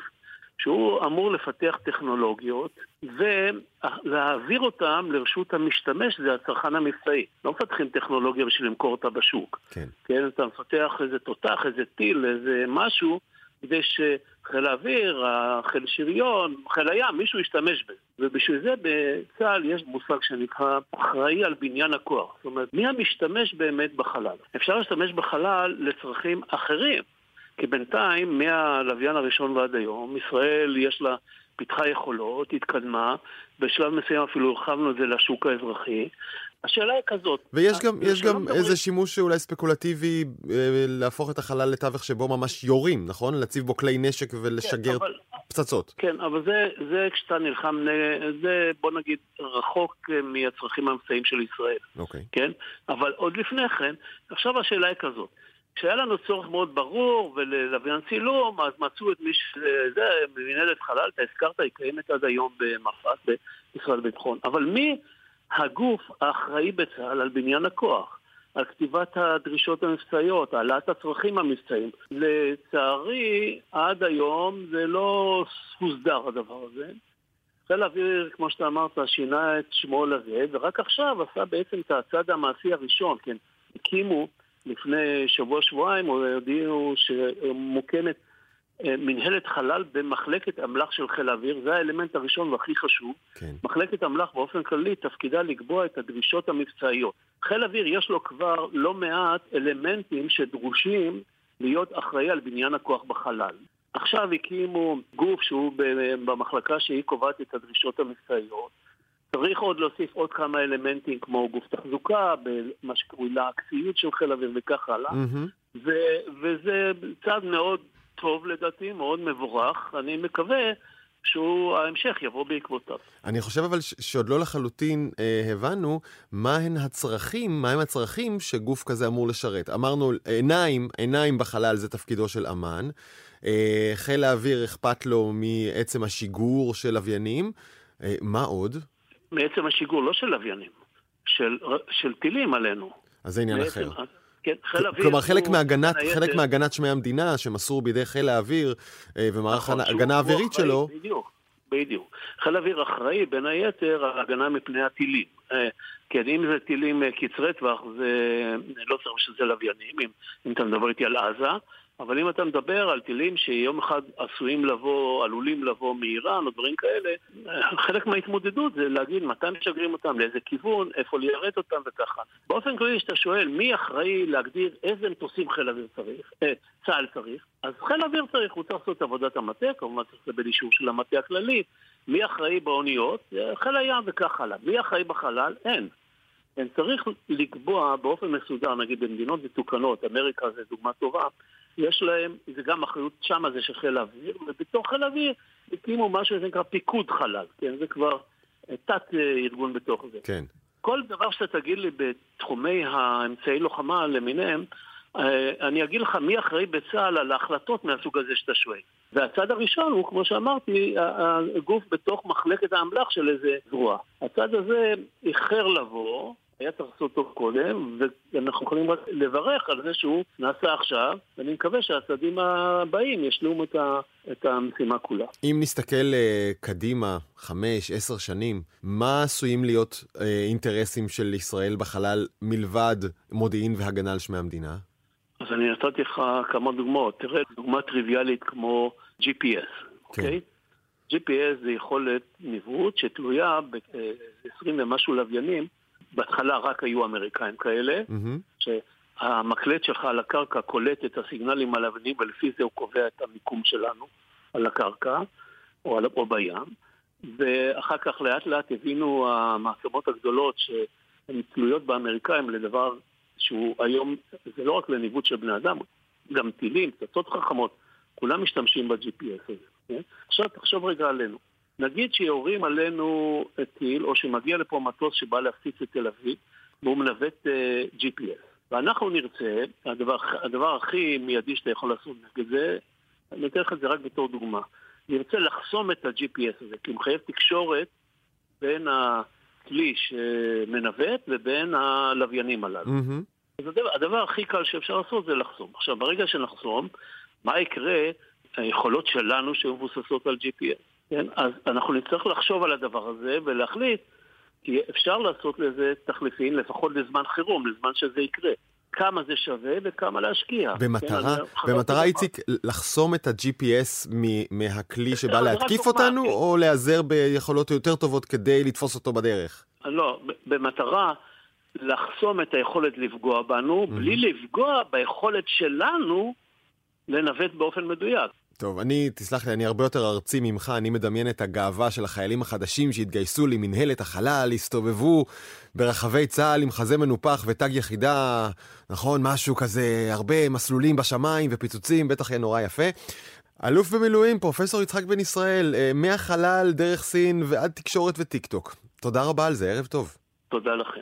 שהוא אמור לפתח טכנולוגיות ולהעביר אותם לרשות המשתמש, זה הצרכן המבצעי. לא מפתחים טכנולוגיה בשביל למכור אותה בשוק. כן. כן, אתה מפתח איזה תותח, איזה טיל, איזה משהו, כדי שחיל האוויר, חיל שריון, חיל הים, מישהו ישתמש בזה. ובשביל זה בצה"ל יש מושג שנקרא אחראי על בניין הכוח. זאת אומרת, מי המשתמש באמת בחלל? אפשר להשתמש בחלל לצרכים אחרים. כי בינתיים, מהלוויין הראשון ועד היום, ישראל יש לה פיתחה יכולות, התקדמה, בשלב מסוים אפילו הרחבנו את זה לשוק האזרחי. השאלה היא כזאת. ויש גם איזה שימוש שאולי ספקולטיבי להפוך את החלל לתווך שבו ממש יורים, נכון? להציב בו כלי נשק ולשגר פצצות. כן, אבל זה כשאתה נלחם, זה בוא נגיד רחוק מהצרכים המבצעיים של ישראל. אוקיי. כן? אבל עוד לפני כן, עכשיו השאלה היא כזאת. שהיה לנו צורך מאוד ברור, ולוויין צילום, אז מצאו את מי שזה, מנהלת חלל, אתה הזכרת, היא קיימת עד היום במפת ישראל ביטחון. אבל מי הגוף האחראי בצה"ל על בניין הכוח, על כתיבת הדרישות המבצעיות, העלאת הצרכים המבצעיים? לצערי, עד היום זה לא הוסדר הדבר הזה. חיל האוויר, כמו שאתה אמרת, שינה את שמו לזה, ורק עכשיו עשה בעצם את הצד המעשי הראשון, כן, הקימו לפני שבוע-שבועיים הודיעו שמוקמת מנהלת חלל במחלקת אמל"ח של חיל האוויר. זה האלמנט הראשון והכי חשוב. כן. מחלקת אמל"ח באופן כללי תפקידה לקבוע את הדרישות המבצעיות. חיל האוויר יש לו כבר לא מעט אלמנטים שדרושים להיות אחראי על בניין הכוח בחלל. עכשיו הקימו גוף שהוא במחלקה שהיא קובעת את הדרישות המבצעיות. צריך עוד להוסיף עוד כמה אלמנטים כמו גוף תחזוקה, במה שקרוי להקציות של חיל אוויר וכך הלאה. וזה צעד מאוד טוב לדעתי, מאוד מבורך. אני מקווה שההמשך יבוא בעקבותיו. אני חושב אבל שעוד לא לחלוטין הבנו מהם הצרכים שגוף כזה אמור לשרת. אמרנו עיניים בחלל זה תפקידו של אמן. חיל האוויר אכפת לו מעצם השיגור של לוויינים. מה עוד? מעצם השיגור, לא של לוויינים, של טילים עלינו. אז זה עניין אחר. כן, חיל האוויר. כלומר, חלק מהגנת שמי המדינה, שמסור בידי חיל האוויר, ומערך ההגנה האווירית שלו. בדיוק. חיל האוויר אחראי, בין היתר, ההגנה מפני הטילים. כן, אם זה טילים קצרי טווח, זה לא צריך שזה לוויינים, אם אתה מדבר איתי על עזה, אבל אם אתה מדבר על טילים שיום אחד עלולים לבוא מאיראן או דברים כאלה, חלק מההתמודדות זה להגיד מתי משגרים אותם, לאיזה כיוון, איפה ליירט אותם וככה. באופן כללי שאתה שואל מי אחראי להגדיר איזה מטוסים חיל אוויר צריך, צה"ל צריך, אז חיל אוויר צריך, הוא צריך לעשות עבודת המטה, כמובן צריך לבל אישור של המטה הכללי, מי אחראי באוניות, חיל הים וכך הלאה, מי אחראי בחלל, אין. צריך לקבוע באופן מסודר, נגיד במדינות מתוקנות, אמריקה זה דוגמה טובה, יש להם, זה גם אחריות שם הזה של חיל האוויר, ובתוך חיל האוויר הקימו משהו שנקרא פיקוד חלל, כן, זה כבר תת ארגון בתוך זה. כן. כל דבר שאתה תגיד לי בתחומי האמצעי לוחמה למיניהם, אני אגיד לך מי אחראי בצה"ל על ההחלטות מהסוג הזה שאתה שואל. והצד הראשון הוא, כמו שאמרתי, הגוף בתוך מחלקת האמל"ח של איזה זרוע. הצד הזה איחר לבוא, היה צריך לעשות טוב קודם, ואנחנו יכולים רק לברך על זה שהוא נעשה עכשיו, ואני מקווה שהצדים הבאים ישלום את המשימה כולה. אם נסתכל קדימה, 5-10 שנים, מה עשויים להיות אינטרסים של ישראל בחלל מלבד מודיעין והגנה על שמי המדינה? אז אני נתתי לך כמה דוגמאות. תראה, דוגמה טריוויאלית כמו GPS, אוקיי? GPS זה יכולת ניווט שתלויה ב-20 ומשהו לוויינים. בהתחלה רק היו אמריקאים כאלה, שהמקלט שלך על הקרקע קולט את הסיגנלים הלוויינים, ולפי זה הוא קובע את המיקום שלנו על הקרקע, או בים. ואחר כך לאט לאט הבינו המעצמות הגדולות שהן תלויות באמריקאים לדבר שהוא היום, זה לא רק לניווט של בני אדם, גם טילים, פצצות חכמות, כולם משתמשים ב-GPS הזה. כן? עכשיו תחשוב רגע עלינו. נגיד שיורים עלינו טיל, או שמגיע לפה מטוס שבא להפציץ את תל אביב, והוא מנווט GPS. ואנחנו נרצה, הדבר הכי מיידי שאתה יכול לעשות נגד זה, אני אתן לך את זה רק בתור דוגמה, נרצה לחסום את ה-GPS הזה, כי מחייב תקשורת בין הכלי שמנווט ובין הלוויינים הללו. אז הדבר הכי קל שאפשר לעשות זה לחסום. עכשיו, ברגע שנחסום, מה יקרה? היכולות שלנו שמבוססות על GPS. כן, אז אנחנו נצטרך לחשוב על הדבר הזה ולהחליט, כי אפשר לעשות לזה תחליפים לפחות לזמן חירום, לזמן שזה יקרה. כמה זה שווה וכמה להשקיע. במטרה איציק לחסום את ה-GPS מהכלי שבא להתקיף אותנו, או להיעזר ביכולות יותר טובות כדי לתפוס אותו בדרך? לא, במטרה לחסום את היכולת לפגוע בנו, בלי לפגוע ביכולת שלנו לנווט באופן מדויק. טוב, תסלח לי, אני הרבה יותר ארצי ממך, אני מדמיין את הגאווה של החיילים החדשים שהתגייסו למנהלת החלל, הסתובבו ברחבי צה"ל עם חזה מנופח וטג יחידה, נכון, משהו כזה, הרבה מסלולים בשמיים ופיצוצים, בטח יהיה נורא יפה. אלוף במילואים, פרופסור יצחק בן ישראל, מהחלל, דרך סין ועד תקשורת וטיקטוק. תודה רבה על זה, ערב טוב. תודה לכם.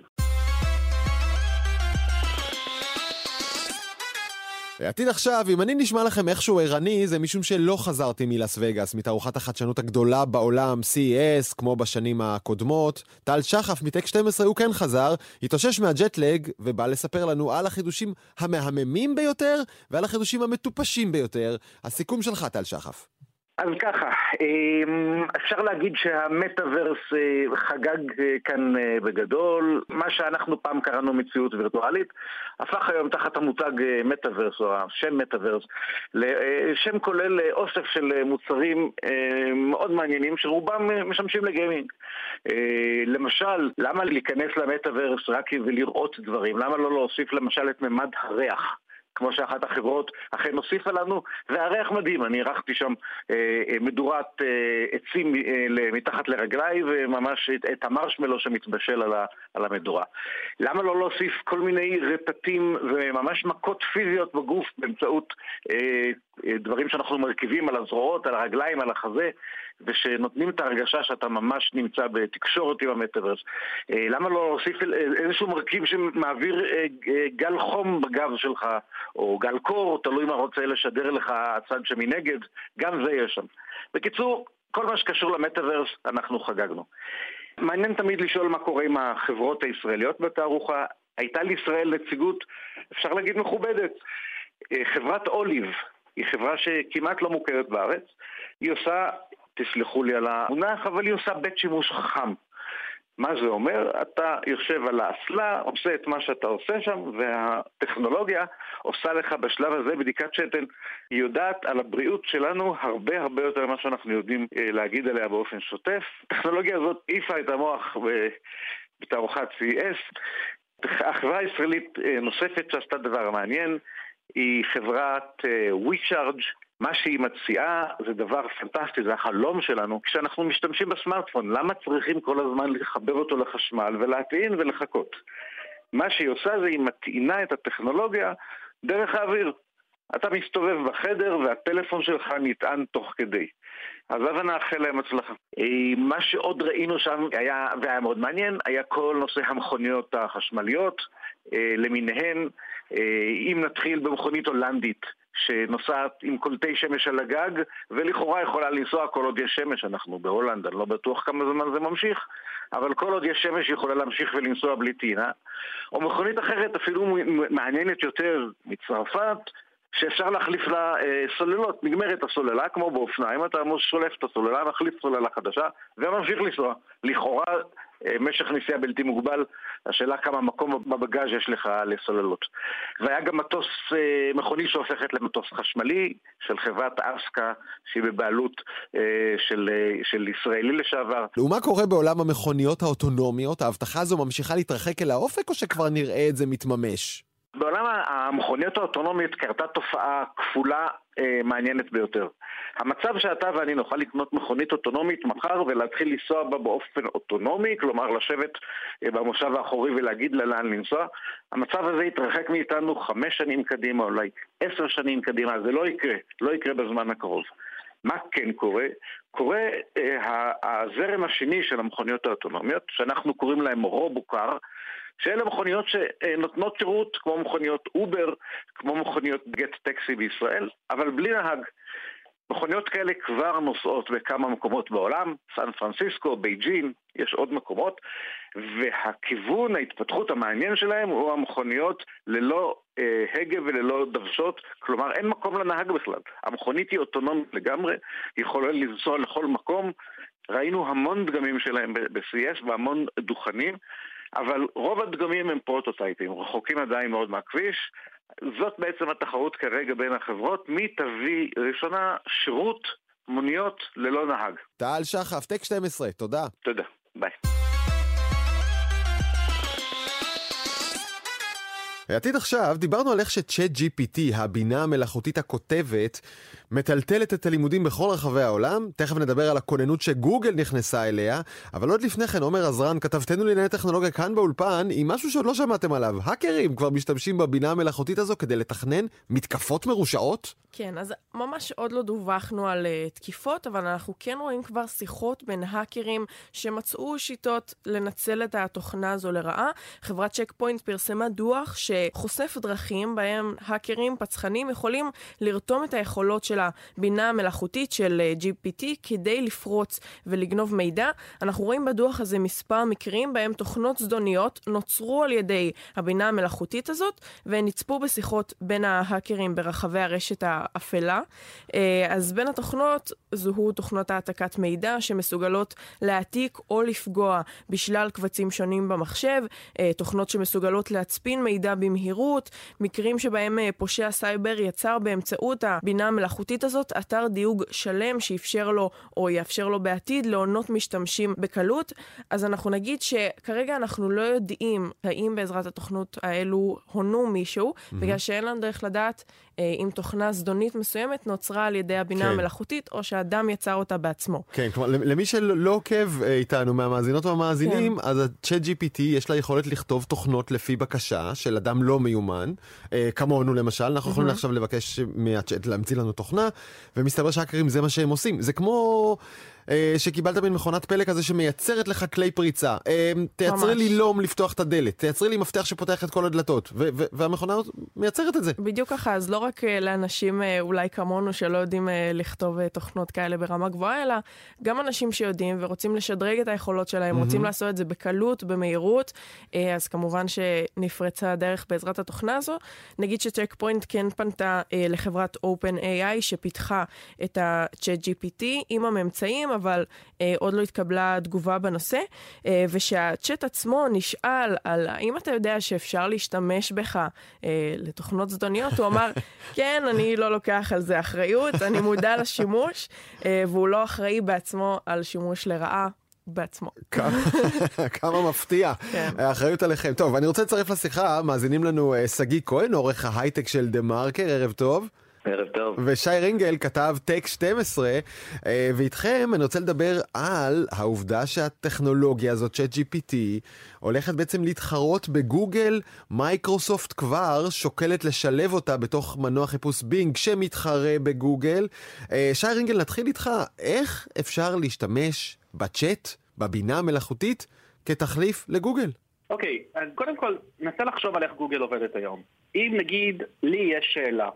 עתיד עכשיו, אם אני נשמע לכם איכשהו ערני, זה משום שלא חזרתי מלאס וגאס, מתערוכת החדשנות הגדולה בעולם, CES, כמו בשנים הקודמות. טל שחף מטק 12 הוא כן חזר, התאושש מהג'טלג, ובא לספר לנו על החידושים המהממים ביותר, ועל החידושים המטופשים ביותר. הסיכום שלך, טל שחף. אז ככה, אפשר להגיד שהמטאברס חגג כאן בגדול. מה שאנחנו פעם קראנו מציאות וירטואלית, הפך היום תחת המותג מטאברס, או השם מטאברס, לשם כולל אוסף של מוצרים מאוד מעניינים, שרובם משמשים לגיימינג. למשל, למה להיכנס למטאברס רק ולראות דברים? למה לא להוסיף למשל את ממד הריח? כמו שאחת החברות אכן הוסיפה לנו, והריח מדהים, אני ערכתי שם מדורת עצים מתחת לרגליי, וממש את המרשמלו שמתבשל על המדורה. למה לא להוסיף כל מיני רטטים וממש מכות פיזיות בגוף, באמצעות דברים שאנחנו מרכיבים על הזרועות, על הרגליים, על החזה, ושנותנים את ההרגשה שאתה ממש נמצא בתקשורת עם המטאברס. למה לא להוסיף איזשהו מרכיב שמעביר גל חום בגב שלך, או גל קור, תלוי מה רוצה לשדר לך הצד שמנגד, גם זה יש שם. בקיצור, כל מה שקשור למטאברס אנחנו חגגנו. מעניין תמיד לשאול מה קורה עם החברות הישראליות בתערוכה. הייתה לישראל נציגות, אפשר להגיד מכובדת, חברת אוליב, היא חברה שכמעט לא מוכרת בארץ, היא עושה, תסלחו לי על המונח, אבל היא עושה בית שימוש חכם. מה זה אומר? אתה יושב על האסלה, עושה את מה שאתה עושה שם, והטכנולוגיה עושה לך בשלב הזה בדיקת שתן. היא יודעת על הבריאות שלנו הרבה הרבה יותר מה שאנחנו יודעים להגיד עליה באופן שוטף. הטכנולוגיה הזאת עיפה את המוח בתערוכת CES. החברה הישראלית נוספת שעשתה דבר מעניין היא חברת WeCharge. מה שהיא מציעה זה דבר פנטסטי, זה החלום שלנו. כשאנחנו משתמשים בסמארטפון, למה צריכים כל הזמן לחבר אותו לחשמל ולהטעין ולחכות? מה שהיא עושה זה היא מטעינה את הטכנולוגיה דרך האוויר. אתה מסתובב בחדר והטלפון שלך נטען תוך כדי. אז נאחל להם הצלחה. מה שעוד ראינו שם והיה מאוד מעניין, היה כל נושא המכוניות החשמליות למיניהן, אם נתחיל במכונית הולנדית שנוסעת עם קולטי שמש על הגג, ולכאורה יכולה לנסוע כל עוד יש שמש, אנחנו בהולנד, אני לא בטוח כמה זמן זה ממשיך, אבל כל עוד יש שמש יכולה להמשיך ולנסוע בלי טעינה, או מכונית אחרת אפילו מעניינת יותר מצרפת, שאפשר להחליף לה סוללות, נגמרת הסוללה, כמו באופניים, אתה שולף את הסוללה, מחליף סוללה חדשה, וממשיך לנסוע. לכאורה, משך נסיעה בלתי מוגבל, השאלה כמה מקום בבגז יש לך לסוללות. והיה גם מטוס מכוני שהופכת למטוס חשמלי, של חברת אסקה, שהיא בבעלות של ישראלי לשעבר. ומה קורה בעולם המכוניות האוטונומיות? ההבטחה הזו ממשיכה להתרחק אל האופק, או שכבר נראה את זה מתממש? בעולם המכוניות האוטונומיות קרתה תופעה כפולה מעניינת ביותר. המצב שאתה ואני נוכל לקנות מכונית אוטונומית מחר ולהתחיל לנסוע בה באופן אוטונומי, כלומר לשבת במושב האחורי ולהגיד לה לאן לנסוע, המצב הזה יתרחק מאיתנו 5 שנים קדימה, אולי 10 שנים קדימה, זה לא יקרה בזמן הקרוב. מה כן קורה? קורה הזרם השני של המכוניות האוטונומיות, שאנחנו קוראים להם רובוקר, שאלה מכוניות שנותנות שירות, כמו מכוניות אובר, כמו מכוניות גט טקסי בישראל, אבל בלי נהג. מכוניות כאלה כבר נוסעות בכמה מקומות בעולם, סן פרנסיסקו, בייג'ין, יש עוד מקומות, והכיוון, ההתפתחות המעניין שלהם הוא המכוניות ללא הגה וללא דוושות, כלומר אין מקום לנהג בכלל. המכונית היא אוטונומית לגמרי, היא יכולה לנסוע לכל מקום, ראינו המון דגמים שלהם ב-CES והמון דוכנים, אבל רוב הדגמים הם פרוטוטייפים, רחוקים עדיין מאוד מהכביש. זאת בעצם התחרות כרגע בין החברות, מי תביא ראשונה שירות מוניות ללא נהג. תעל שחף, טק 12, תודה. תודה, ביי. העתיד עכשיו, דיברנו על איך ש-ChatGPT, הבינה המלאכותית הכותבת, מטלטלת את הלימודים בכל רחבי העולם. תכף נדבר על הכוננות שגוגל נכנסה אליה, אבל עוד לפני כן, עומר עזרן, כתבתנו לענייני טכנולוגיה כאן באולפן, עם משהו שעוד לא שמעתם עליו. האקרים כבר משתמשים בבינה המלאכותית הזו כדי לתכנן מתקפות מרושעות? כן, אז ממש עוד לא דווחנו על תקיפות, אבל אנחנו כן רואים כבר שיחות בין האקרים שמצאו שיטות לנצל את התוכנה הזו לרעה. חברת צ'קפוינט פרסמה דוח שחושף דרכים בהם האקרים פצחנים יכולים לרתום את היכולות של הבינה המלאכותית של GPT כדי לפרוץ ולגנוב מידע. אנחנו רואים בדוח הזה מספר מקרים בהם תוכנות זדוניות נוצרו על ידי הבינה המלאכותית הזאת, ונצפו בשיחות בין ההאקרים ברחבי הרשת האפלה. אז בין התוכנות זוהו תוכנות העתקת מידע שמסוגלות להעתיק או לפגוע בשלל קבצים שונים במחשב, תוכנות שמסוגלות להצפין מידע במהירות, מקרים שבהם פושע סייבר יצר באמצעות הבינה המלאכותית הזאת אתר דיוג שלם שאפשר לו או יאפשר לו בעתיד לעונות משתמשים בקלות. אז אנחנו נגיד שכרגע אנחנו לא יודעים האם בעזרת התוכנות האלו הונו מישהו, בגלל שאין לנו דרך לדעת אם תוכנה זדונית מסוימת נוצרה על ידי הבינה המלאכותית או שהאדם יצר אותה בעצמו. כן, כלומר למי שלא עוקב איתנו מהמאזינות והמאזינים, אז ה-ChatGPT יש לה יכולת לכתוב תוכנות לפי בקשה של אדם לא מיומן, כמונו למשל, אנחנו יכולים עכשיו לבקש מהצ'אט להמציא לנו תוכנה, ומסתבר שהאקרים זה מה שהם עושים. זה כמו שקיבלת מן מכונת פלק הזה שמייצרת לך כלי פריצה. תייצרי לי לום לפתוח את הדלת, תייצרי לי מפתח שפותח את כל הדלתות, והמכונה מייצרת את זה. בדיוק ככה, אז לא רק לאנשים אולי כמונו שלא יודעים לכתוב תוכנות כאלה ברמה גבוהה, אלא גם אנשים שיודעים ורוצים לשדרג את היכולות שלהם, רוצים לעשות את זה בקלות, במהירות, אז כמובן שנפרצה הדרך בעזרת התוכנה הזו. נגיד שצ'קפוינט כן פנתה לחברת OpenAI שפיתחה את ה-ChatGPT עם הממצאים, אבל עוד לא התקבלה תגובה בנושא, ושהצ'אט עצמו נשאל על האם אתה יודע שאפשר להשתמש בך לתוכנות זדוניות, הוא אמר, כן, אני לא לוקח על זה אחריות, אני מודע לשימוש, והוא לא אחראי בעצמו על שימוש לרעה. בעצמו. כמה מפתיע. האחריות עליכם. טוב, אני רוצה לצרף לשיחה, מאזינים לנו סגי כהן, עורך ההייטק של דה מרקר, ערב טוב. ערב טוב. ושי רינגל כתב טק 12, ואיתכם אני רוצה לדבר על העובדה שהטכנולוגיה הזאת, ChatGPT, הולכת בעצם להתחרות בגוגל, מייקרוסופט כבר שוקלת לשלב אותה בתוך מנוע חיפוש בינג שמתחרה בגוגל. שי רינגל, נתחיל איתך, איך אפשר להשתמש בצ'אט, בבינה המלאכותית, כתחליף לגוגל? אוקיי, אז קודם כל, נסה לחשוב על איך גוגל עובדת היום. אם נגיד, לי יש שאלה,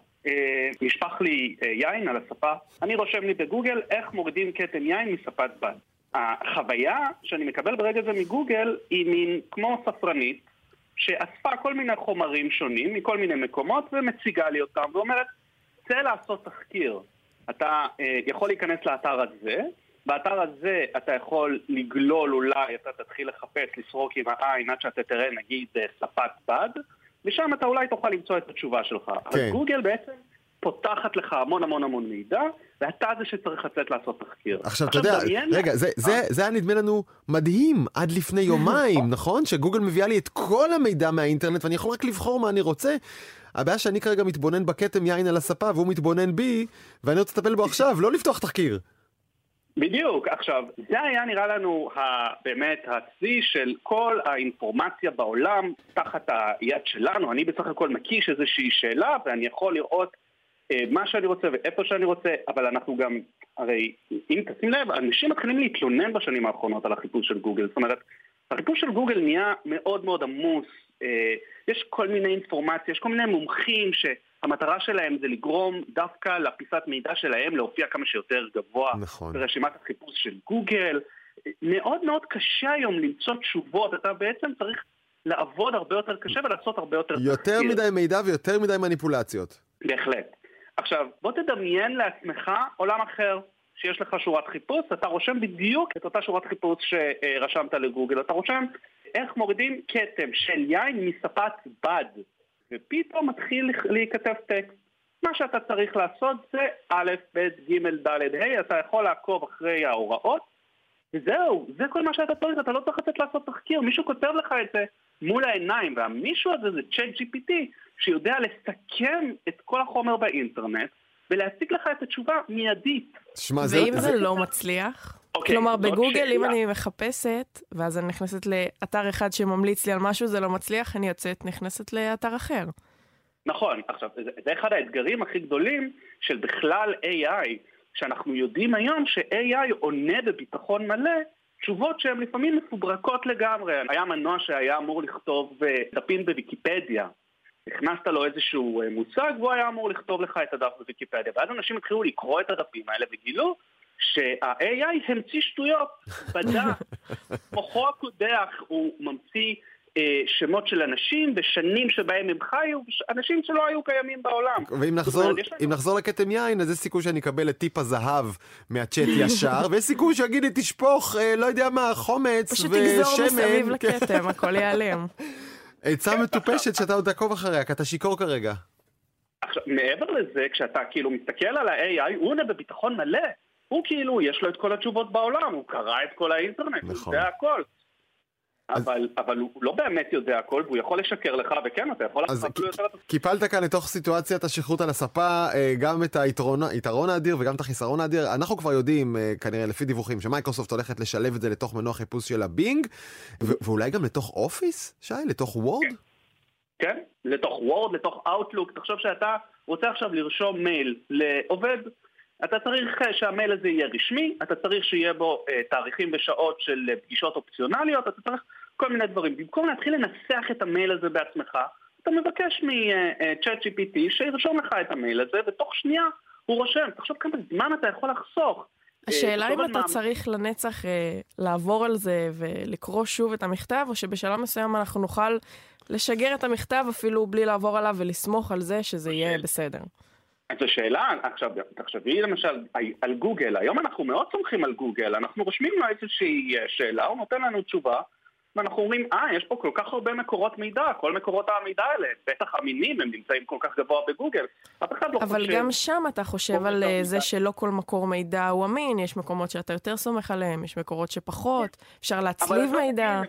נשפך לי יין על הספה, אני רושם לי בגוגל איך מורידים קטן יין מספת בד. החוויה שאני מקבל ברגע זה מגוגל היא מין כמו ספרנית, שאספה כל מיני חומרים שונים מכל מיני מקומות ומציגה לי אותם ואומרת, צא לעשות תחקיר. אתה יכול להיכנס לאתר הזה, באתר הזה אתה יכול לגלול, אולי אתה תתחיל לחפש, לסרוק עם העין עד שאתה תראה נגיד ספת בד, ושם אתה אולי תוכל למצוא את התשובה שלך. כן. אז גוגל בעצם פותחת לך המון המון המון מידע, ואתה זה שצריך לצאת לעשות תחקיר. עכשיו אתה יודע, רגע, זה היה נדמה לנו מדהים עד לפני יומיים, נכון? שגוגל מביאה לי את כל המידע מהאינטרנט, ואני יכול רק לבחור מה אני רוצה. הבעיה שאני כרגע מתבונן בקטם יין על הספה, והוא מתבונן בי, ואני רוצה לטפל בו עכשיו, לא לפתוח תחקיר. בדיוק. עכשיו, זה היה נראה לנו באמת הצי של כל האינפורמציה בעולם תחת היד שלנו. אני בסך הכל מקיש איזושהי שאלה, ואני יכול לראות מה שאני רוצה ואיפה שאני רוצה, אבל אנחנו גם, הרי, אם תשים לב, אנשים מתחילים להתלונן בשנים האחרונות על החיפוש של גוגל. זאת אומרת, החיפוש של גוגל נהיה מאוד מאוד עמוס, יש כל מיני אינפורמציה, יש כל מיני מומחים שהמטרה שלהם זה לגרום דווקא לפיסת מידע שלהם להופיע כמה שיותר גבוה ברשימת החיפוש של גוגל. מאוד מאוד קשה היום למצוא תשובות, אתה בעצם צריך לעבוד הרבה יותר קשה ולעשות הרבה יותר... יותר מדי מידע ויותר מדי מניפולציות. בהחלט. עכשיו, בוא תדמיין לעצמך עולם אחר, שיש לך שורת חיפוש, אתה רושם בדיוק את אותה שורת חיפוש שרשמת לגוגל, אתה רושם איך מורידים כתם של יין מספת בד, ופתאום מתחיל להיכתב טקסט. מה שאתה צריך לעשות זה א', ב', ג', ד', ה', אתה יכול לעקוב אחרי ההוראות, וזהו, זה כל מה שאתה צריך, אתה לא צריך לצאת לעשות תחקיר, מישהו כותב לך את זה מול העיניים, והמישהו הזה זה ChatGPT, שיודע לסכם את כל החומר באינטרנט, ולהציג לך את התשובה מיידית. ואם זה לא מצליח? כלומר, בגוגל, אם אני מחפשת, ואז אני נכנסת לאתר אחד שממליץ לי על משהו, זה לא מצליח, אני יוצאת, נכנסת לאתר אחר. נכון. עכשיו, זה אחד האתגרים הכי גדולים של בכלל AI, שאנחנו יודעים היום ש-AI עונה בביטחון מלא, תשובות שהן לפעמים מפוברקות לגמרי. היה מנוע שהיה אמור לכתוב דפים בוויקיפדיה, הכנסת לו איזשהו מושג, והוא היה אמור לכתוב לך את הדף בוויקיפדיה. ואז אנשים התחילו לקרוא את הדפים האלה וגילו שה-AI המציא שטויות בדף. מוחו הקודח הוא ממציא שמות של אנשים בשנים שבהם הם חיו, אנשים שלא היו קיימים בעולם. ואם נחזור לקטם יין, אז יש סיכוי שאני אקבל את טיפ הזהב מהצ'אט ישר, ויש סיכוי שיגיד לי תשפוך, לא יודע מה, חומץ ושמן. פשוט תגזור מסביב לקטם, הכל ייעלם. עצה מטופשת שאתה עוד תעקוב אחריה, כי אתה שיקור כרגע. עכשיו, מעבר לזה, כשאתה כאילו מסתכל על ה-AI, הוא עונה בביטחון מלא. הוא כאילו, יש לו את כל התשובות בעולם, הוא קרא את כל האינטרנט, הוא יודע הכל. אבל הוא לא באמת יודע הכל, והוא יכול לשקר לך, וכן, אתה יכול... אז קיפלת כאן לתוך סיטואציית השכרות על הספה, גם את היתרון האדיר וגם את החיסרון האדיר. אנחנו כבר יודעים, כנראה לפי דיווחים, שמייקרוסופט הולכת לשלב את זה לתוך מנוע חיפוש של הבינג, ואולי גם לתוך אופיס, שי? לתוך וורד? כן, לתוך וורד, לתוך אאוטלוק. תחשוב שאתה רוצה עכשיו לרשום מייל לעובד, אתה צריך שהמייל הזה יהיה רשמי, אתה צריך שיהיה בו תאריכים ושעות של פגישות אופציונליות, אתה צריך כל מיני דברים. במקום להתחיל לנסח את המייל הזה בעצמך, אתה מבקש מ-ChatGPT שירשום לך את המייל הזה, ותוך שנייה הוא רושם. תחשוב כמה זמן אתה יכול לחסוך. השאלה אם אתה צריך לנצח לעבור על זה ולקרוא שוב את המכתב, או שבשלב מסוים אנחנו נוכל לשגר את המכתב אפילו בלי לעבור עליו ולסמוך על זה שזה יהיה בסדר. אז השאלה, עכשיו, תחשבי למשל על גוגל, היום אנחנו מאוד סומכים על גוגל, אנחנו רושמים לו איזושהי שאלה, הוא נותן לנו תשובה, ואנחנו אומרים, יש פה כל כך הרבה מקורות מידע, כל מקורות המידע האלה, בטח אמינים, הם נמצאים כל כך גבוה בגוגל. אבל גם שם אתה חושב על זה שלא כל מקור מידע הוא אמין, יש מקומות שאתה יותר סומך עליהם, יש מקורות שפחות, אפשר להצליב מידע.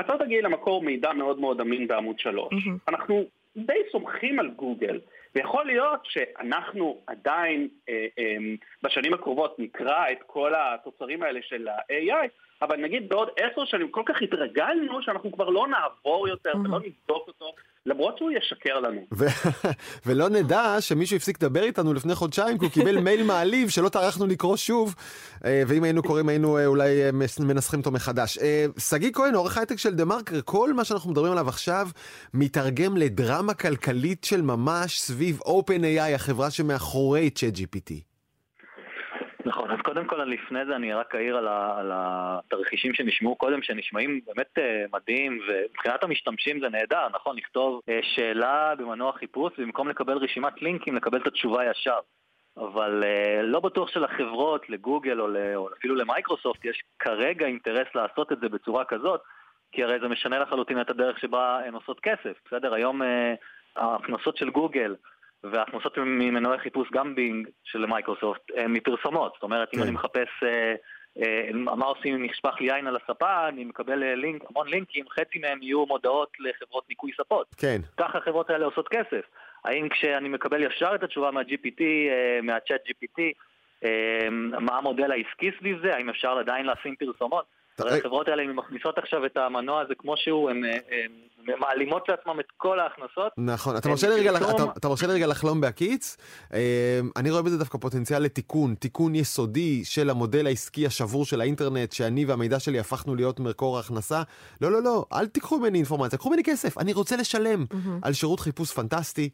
אתה תגיעי למקור מידע מאוד מאוד אמין בעמוד 3. אנחנו די סומכים על גוגל, ויכול להיות שאנחנו עדיין בשנים הקרובות נקרא את כל התוצרים האלה של ה-AI, אבל נגיד בעוד 10 שנים כל כך התרגלנו שאנחנו כבר לא נעבור יותר ולא נבדוק אותו, למרות שהוא ישקר לנו. ולא נדע שמישהו יפסיק לדבר איתנו לפני חודשיים, כי הוא קיבל מייל מעליב שלא טרחנו לקרוא שוב, ואם היינו קוראים היינו אולי מנסחים אותו מחדש. סגי כהן, עורך הייטק של דה מרקר, כל מה שאנחנו מדברים עליו עכשיו מתרגם לדרמה כלכלית של ממש סביב OpenAI, החברה שמאחורי ChatGPT. נכון, אז קודם כל לפני זה אני רק אעיר על התרחישים שנשמעו קודם, שנשמעים באמת מדהים, ובחינת המשתמשים זה נהדר, נכון, לכתוב שאלה במנוע חיפוש, במקום לקבל רשימת לינקים, לקבל את התשובה ישר. אבל לא בטוח שלחברות, לגוגל או אפילו למייקרוסופט, יש כרגע אינטרס לעשות את זה בצורה כזאת, כי הרי זה משנה לחלוטין את הדרך שבה הן עושות כסף. בסדר, היום ההכנסות של גוגל, וההכנסות ממנועי חיפוש גם בינג של מייקרוסופט מפרסומות. זאת אומרת, אם אני מחפש מה עושים אם נשפך לי יין על הספה, אני מקבל לינק, המון לינקים, חצי מהם יהיו מודעות לחברות ניקוי ספות. כן. ככה החברות האלה עושות כסף. האם כשאני מקבל ישר את התשובה מה-GPT, מה-ChatGPT, מה המודל העסקי סביב זה, האם אפשר עדיין לשים פרסומות? הרי החברות האלה, אם הן מכניסות עכשיו את המנוע הזה כמו שהוא, הן מעלימות לעצמם את כל ההכנסות. נכון, אתה מרשה לרגע לחלום בהקיץ, אני רואה בזה דווקא פוטנציאל לתיקון, תיקון יסודי של המודל העסקי השבור של האינטרנט, שאני והמידע שלי הפכנו להיות מקור ההכנסה. לא, לא, לא, אל תיקחו ממני אינפורמציה, קחו ממני כסף, אני רוצה לשלם על שירות חיפוש פנטסטי,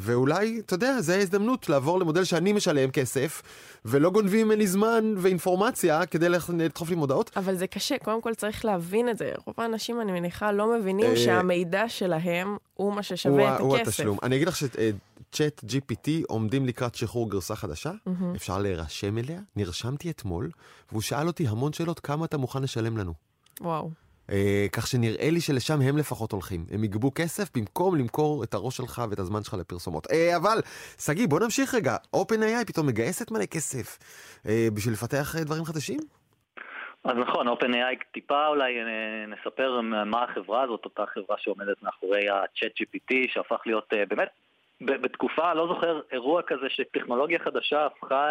ואולי, אתה יודע, זה ההזדמנות לעבור למודל שאני משלם כסף, ולא גונבים ממני זמן ואינפורמציה כדי לדחוף לי מודעות. אבל זה קשה, קודם כל צריך להבין את זה. רוב האנשים, אני מניחה, לא מבינים שהמידע שלהם הוא מה ששווה את הכסף. הוא התשלום. אני אגיד לך שצ'אט GPT עומדים לקראת שחרור גרסה חדשה, אפשר להירשם אליה, נרשמתי אתמול, והוא שאל אותי המון שאלות, כמה אתה מוכן לשלם לנו? וואו. כך שנראה לי שלשם הם לפחות הולכים. הם יגבו כסף במקום למכור את הראש שלך ואת הזמן שלך לפרסומות. אבל, סגי, בוא נמשיך רגע. OpenAI פתאום מגייסת מלא כסף בשביל לפתח דברים חדשים? אז נכון, OpenAI טיפה, אולי נספר מה החברה הזאת, אותה חברה שעומדת מאחורי ה-ChatGPT, שהפך להיות באמת, בתקופה, לא זוכר, אירוע כזה שטכנולוגיה חדשה הפכה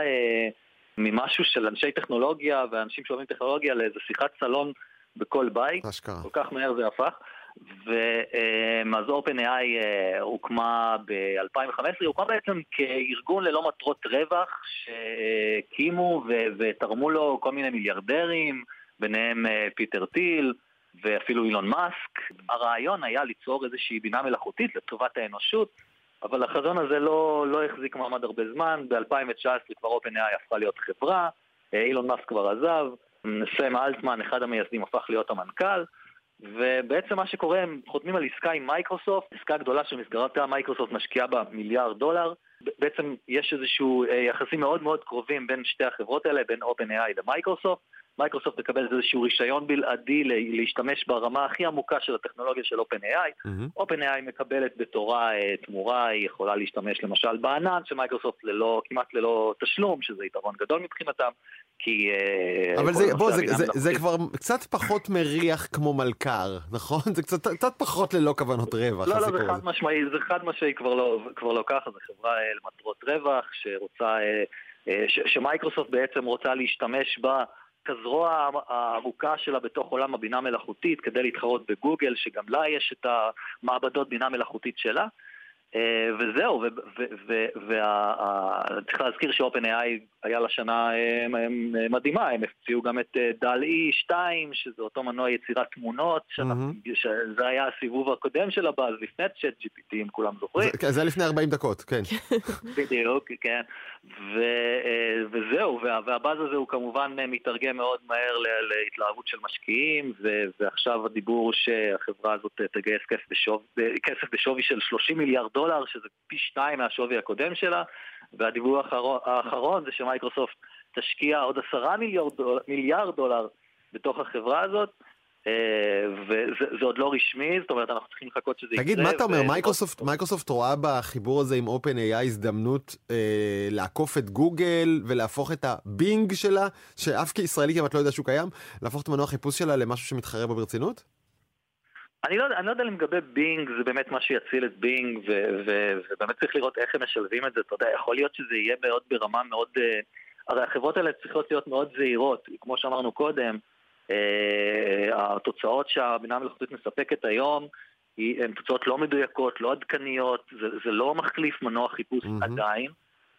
ממשהו של אנשי טכנולוגיה ואנשים שאוהבים טכנולוגיה לאיזו שיחת סלון בכל בית, השכרה. כל כך מהר זה הפך, ומאז OpenAI הוקמה ב-2015, הוקמה בעצם כארגון ללא מטרות רווח שהקימו ותרמו לו כל מיני מיליארדרים, ביניהם פיטר טיל ואפילו אילון מאסק. הרעיון היה ליצור איזושהי בינה מלאכותית לטובת האנושות, אבל החזון הזה לא החזיק מעמד הרבה זמן. ב-2019 כבר OpenAI הפכה להיות חברה, אילון מאסק כבר עזב, סם אלטמן, אחד המייסדים, הפך להיות המנכ"ל, ובעצם מה שקורה, הם חותמים על עסקה עם מייקרוסופט, עסקה גדולה שמסגרתה מייקרוסופט משקיעה בה $1 מיליארד. בעצם יש איזשהו יחסים מאוד מאוד קרובים בין שתי החברות האלה, בין OpenAI למייקרוסופט. מייקרוסופט מקבל איזשהו רישיון בלעדי להשתמש ברמה הכי עמוקה של הטכנולוגיה של OpenAI. OpenAI מקבלת בתורה תמורה, היא יכולה להשתמש למשל בענן של מייקרוסופט כמעט ללא תשלום, שזה יתרון גדול מבחינתם. אבל זה כבר קצת פחות מריח כמו מלכר, נכון? זה קצת פחות ללא כוונות רווח. לא, זה חד משמעי, זה חד משמעי כבר לא ככה, זה חברה למטרות רווח שמייקרוסופט בעצם רוצה להשתמש בה כזרוע הארוכה שלה בתוך עולם הבינה מלאכותית כדי להתחרות בגוגל, שגם לה יש את המעבדות בינה מלאכותית שלה. וזהו, צריך להזכיר ש-OpenAI היה לשנה מדהימה, הם הפציעו גם את דל-E 2, שזה אותו מנוע יצירת תמונות, שזה היה הסיבוב הקודם שלה, אז לפני ChatGPT, אם כולם זוכרים. זה היה לפני 40 דקות, כן. בדיוק, כן. וזהו, והבאז הזה הוא כמובן מתרגם מאוד מהר להתלהבות של משקיעים, ועכשיו הדיבור שהחברה הזאת תגייס כסף בשווי של $30 מיליארד, שזה פי 2 מהשווי הקודם שלה, והדיבור האחרון זה שמייקרוסופט תשקיע עוד $10 מיליארד בתוך החברה הזאת, וזה עוד לא רשמי, זאת אומרת אנחנו צריכים לחכות שזה יקרה. תגיד, מה אתה אומר, מייקרוסופט רואה בחיבור הזה עם OpenAI הזדמנות לעקוף את גוגל ולהפוך את הבינג שלה, שאף כישראלי כמעט לא יודע שהוא קיים, להפוך את מנוע החיפוש שלה למשהו שמתחרה בה ברצינות? אני לא יודע לגבי בינג, זה באמת מה שיציל את בינג, ובאמת צריך לראות איך הם משלבים את זה, אתה יודע, יכול להיות שזה יהיה ברמה מאוד הרי החברות האלה צריכות להיות מאוד זהירות, כמו שאמרנו קודם, התוצאות שהבינה המלאכותית מספקת היום, הן תוצאות לא מדויקות, לא עדכניות, זה לא מחליף מנוע חיפוש עדיין.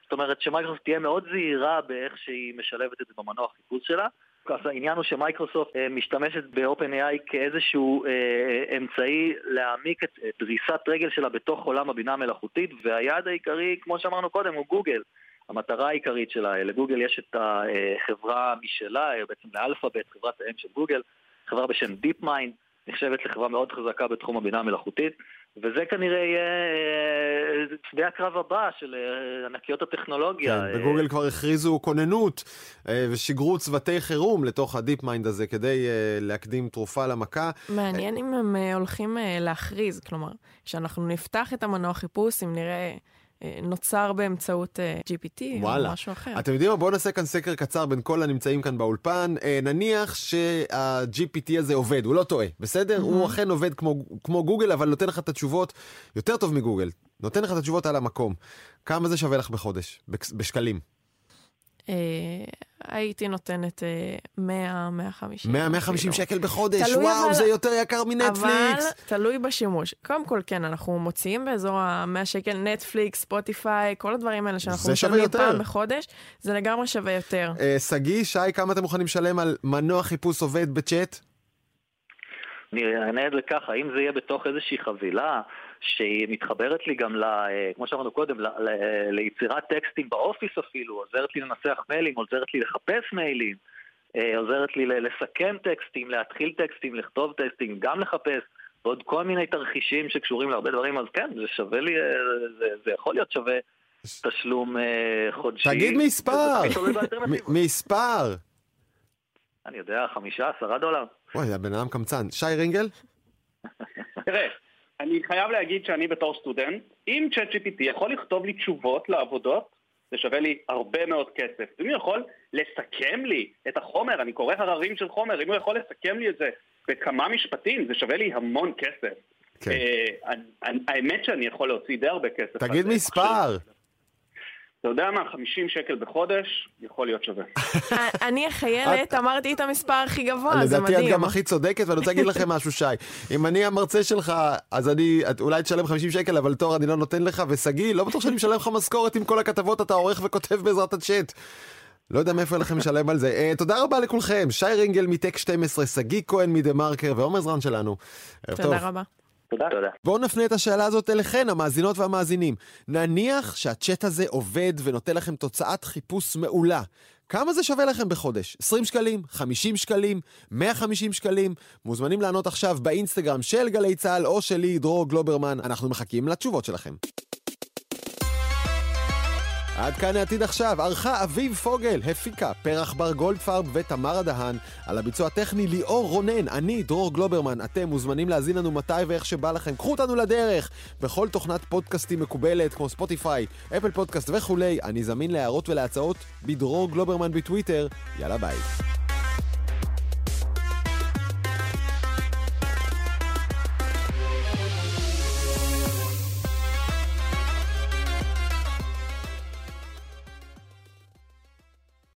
זאת אומרת שמייקרוסופט תהיה מאוד זהירה באיך שהיא משלבת את זה במנוע החיפוש שלה. אז העניין הוא שמייקרוסופט משתמשת ב-OpenAI כאיזשהו אמצעי להעמיק את דריסת רגל שלה בתוך עולם הבינה המלאכותית, והיעד העיקרי, כמו שאמרנו קודם, הוא גוגל. המטרה העיקרית שלה, לגוגל יש את החברה משלה, בעצם לאלפאבית, חברת האם של גוגל, חברה בשם DeepMind, נחשבת לחברה מאוד חזקה בתחום הבינה המלאכותית, וזה כנראה יהיה שדה הקרב הבא של ענקיות הטכנולוגיה. כן, בגוגל כבר הכריזו כוננות ושיגרו צוותי חירום לתוך הדיפ מיינד הזה כדי להקדים תרופה למכה. מעניין אם הם הולכים להכריז, כלומר, שאנחנו נפתח את המנוע חיפוש, אם נראה נוצר באמצעות GPT או משהו אחר. אתם יודעים, בואו נעשה כאן סקר קצר בין כל הנמצאים כאן באולפן. נניח שה-GPT הזה עובד, הוא לא טועה, בסדר? הוא אכן עובד כמו גוגל, אבל נותן לך את התשובות יותר טוב מגוגל. נותן לך את התשובות על המקום. כמה זה שווה לך בחודש? בשקלים? הייתי נותנת 100-150 שקל בחודש. וואו, זה יותר יקר מנטפליקס. אבל תלוי בשימוש. קודם כל, כן, אנחנו מוציאים באזור ה-100 שקל נטפליקס, ספוטיפיי, כל הדברים האלה שאנחנו משלמים פעם בחודש, זה לגמרי שווה יותר. סגי, שי, כמה אתם מוכנים לשלם על מנוע חיפוש עובד בצ'אט? אני אענה לכך, האם זה יהיה בתוך איזושהי חבילה שהיא מתחברת לי גם, כמו שאמרנו קודם, ליצירת טקסטים באופיס אפילו, עוזרת לי לנסח מיילים, עוזרת לי לחפש מיילים, עוזרת לי לסכם טקסטים, להתחיל טקסטים, לכתוב טקסטים, גם לחפש, ועוד כל מיני תרחישים שקשורים להרבה דברים, אז כן, זה שווה לי, זה יכול להיות שווה תשלום חודשי. תגיד מספר! מספר! אני יודע, 15 דולר. וואי, הבן אדם קמצן. שי רינגל? תראה, אני חייב להגיד שאני בתור סטודנט, אם ChatGPT יכול לכתוב לי תשובות לעבודות, זה שווה לי הרבה מאוד כסף. אם הוא יכול לסכם לי את החומר, אני קורא הררים של חומר, אם הוא יכול לסכם לי את זה בכמה משפטים, זה שווה לי המון כסף. האמת שאני יכול להוציא די הרבה כסף. תגיד מספר. אתה יודע מה, 50 שקל בחודש, יכול להיות שווה. אני החיילת, אמרתי את המספר הכי גבוה, זה מדהים. לדעתי את גם הכי צודקת, ואני רוצה להגיד לכם משהו, שי. אם אני המרצה שלך, אז אני אולי תשלם 50 שקל, אבל תור אני לא נותן לך, וסגי, לא בטוח שאני משלם לך משכורת עם כל הכתבות, אתה עורך וכותב בעזרת הצ'אט. לא יודע מאיפה לכם משלם על זה. תודה רבה לכולכם, שי רינגל מטק 12, סגי כהן מדה מרקר, ועומר זרן שלנו. תודה רבה. תודה. בואו נפנה את השאלה הזאת אליכן, המאזינות והמאזינים. נניח שהצ'אט הזה עובד ונותן לכם תוצאת חיפוש מעולה. כמה זה שווה לכם בחודש? 20 שקלים? 50 שקלים? 150 שקלים? מוזמנים לענות עכשיו באינסטגרם של גלי צהל או שלי, דרור גלוברמן. אנחנו מחכים לתשובות שלכם. עד כאן העתיד עכשיו, ערכה אביב פוגל, הפיקה, פרח בר גולדפרב ותמרה דהן, על הביצוע הטכני ליאור רונן, אני דרור גלוברמן, אתם מוזמנים להזין לנו מתי ואיך שבא לכם, קחו אותנו לדרך, בכל תוכנת פודקאסטים מקובלת כמו ספוטיפיי, אפל פודקאסט וכולי, אני זמין להערות ולהצעות בדרור גלוברמן בטוויטר, יאללה ביי.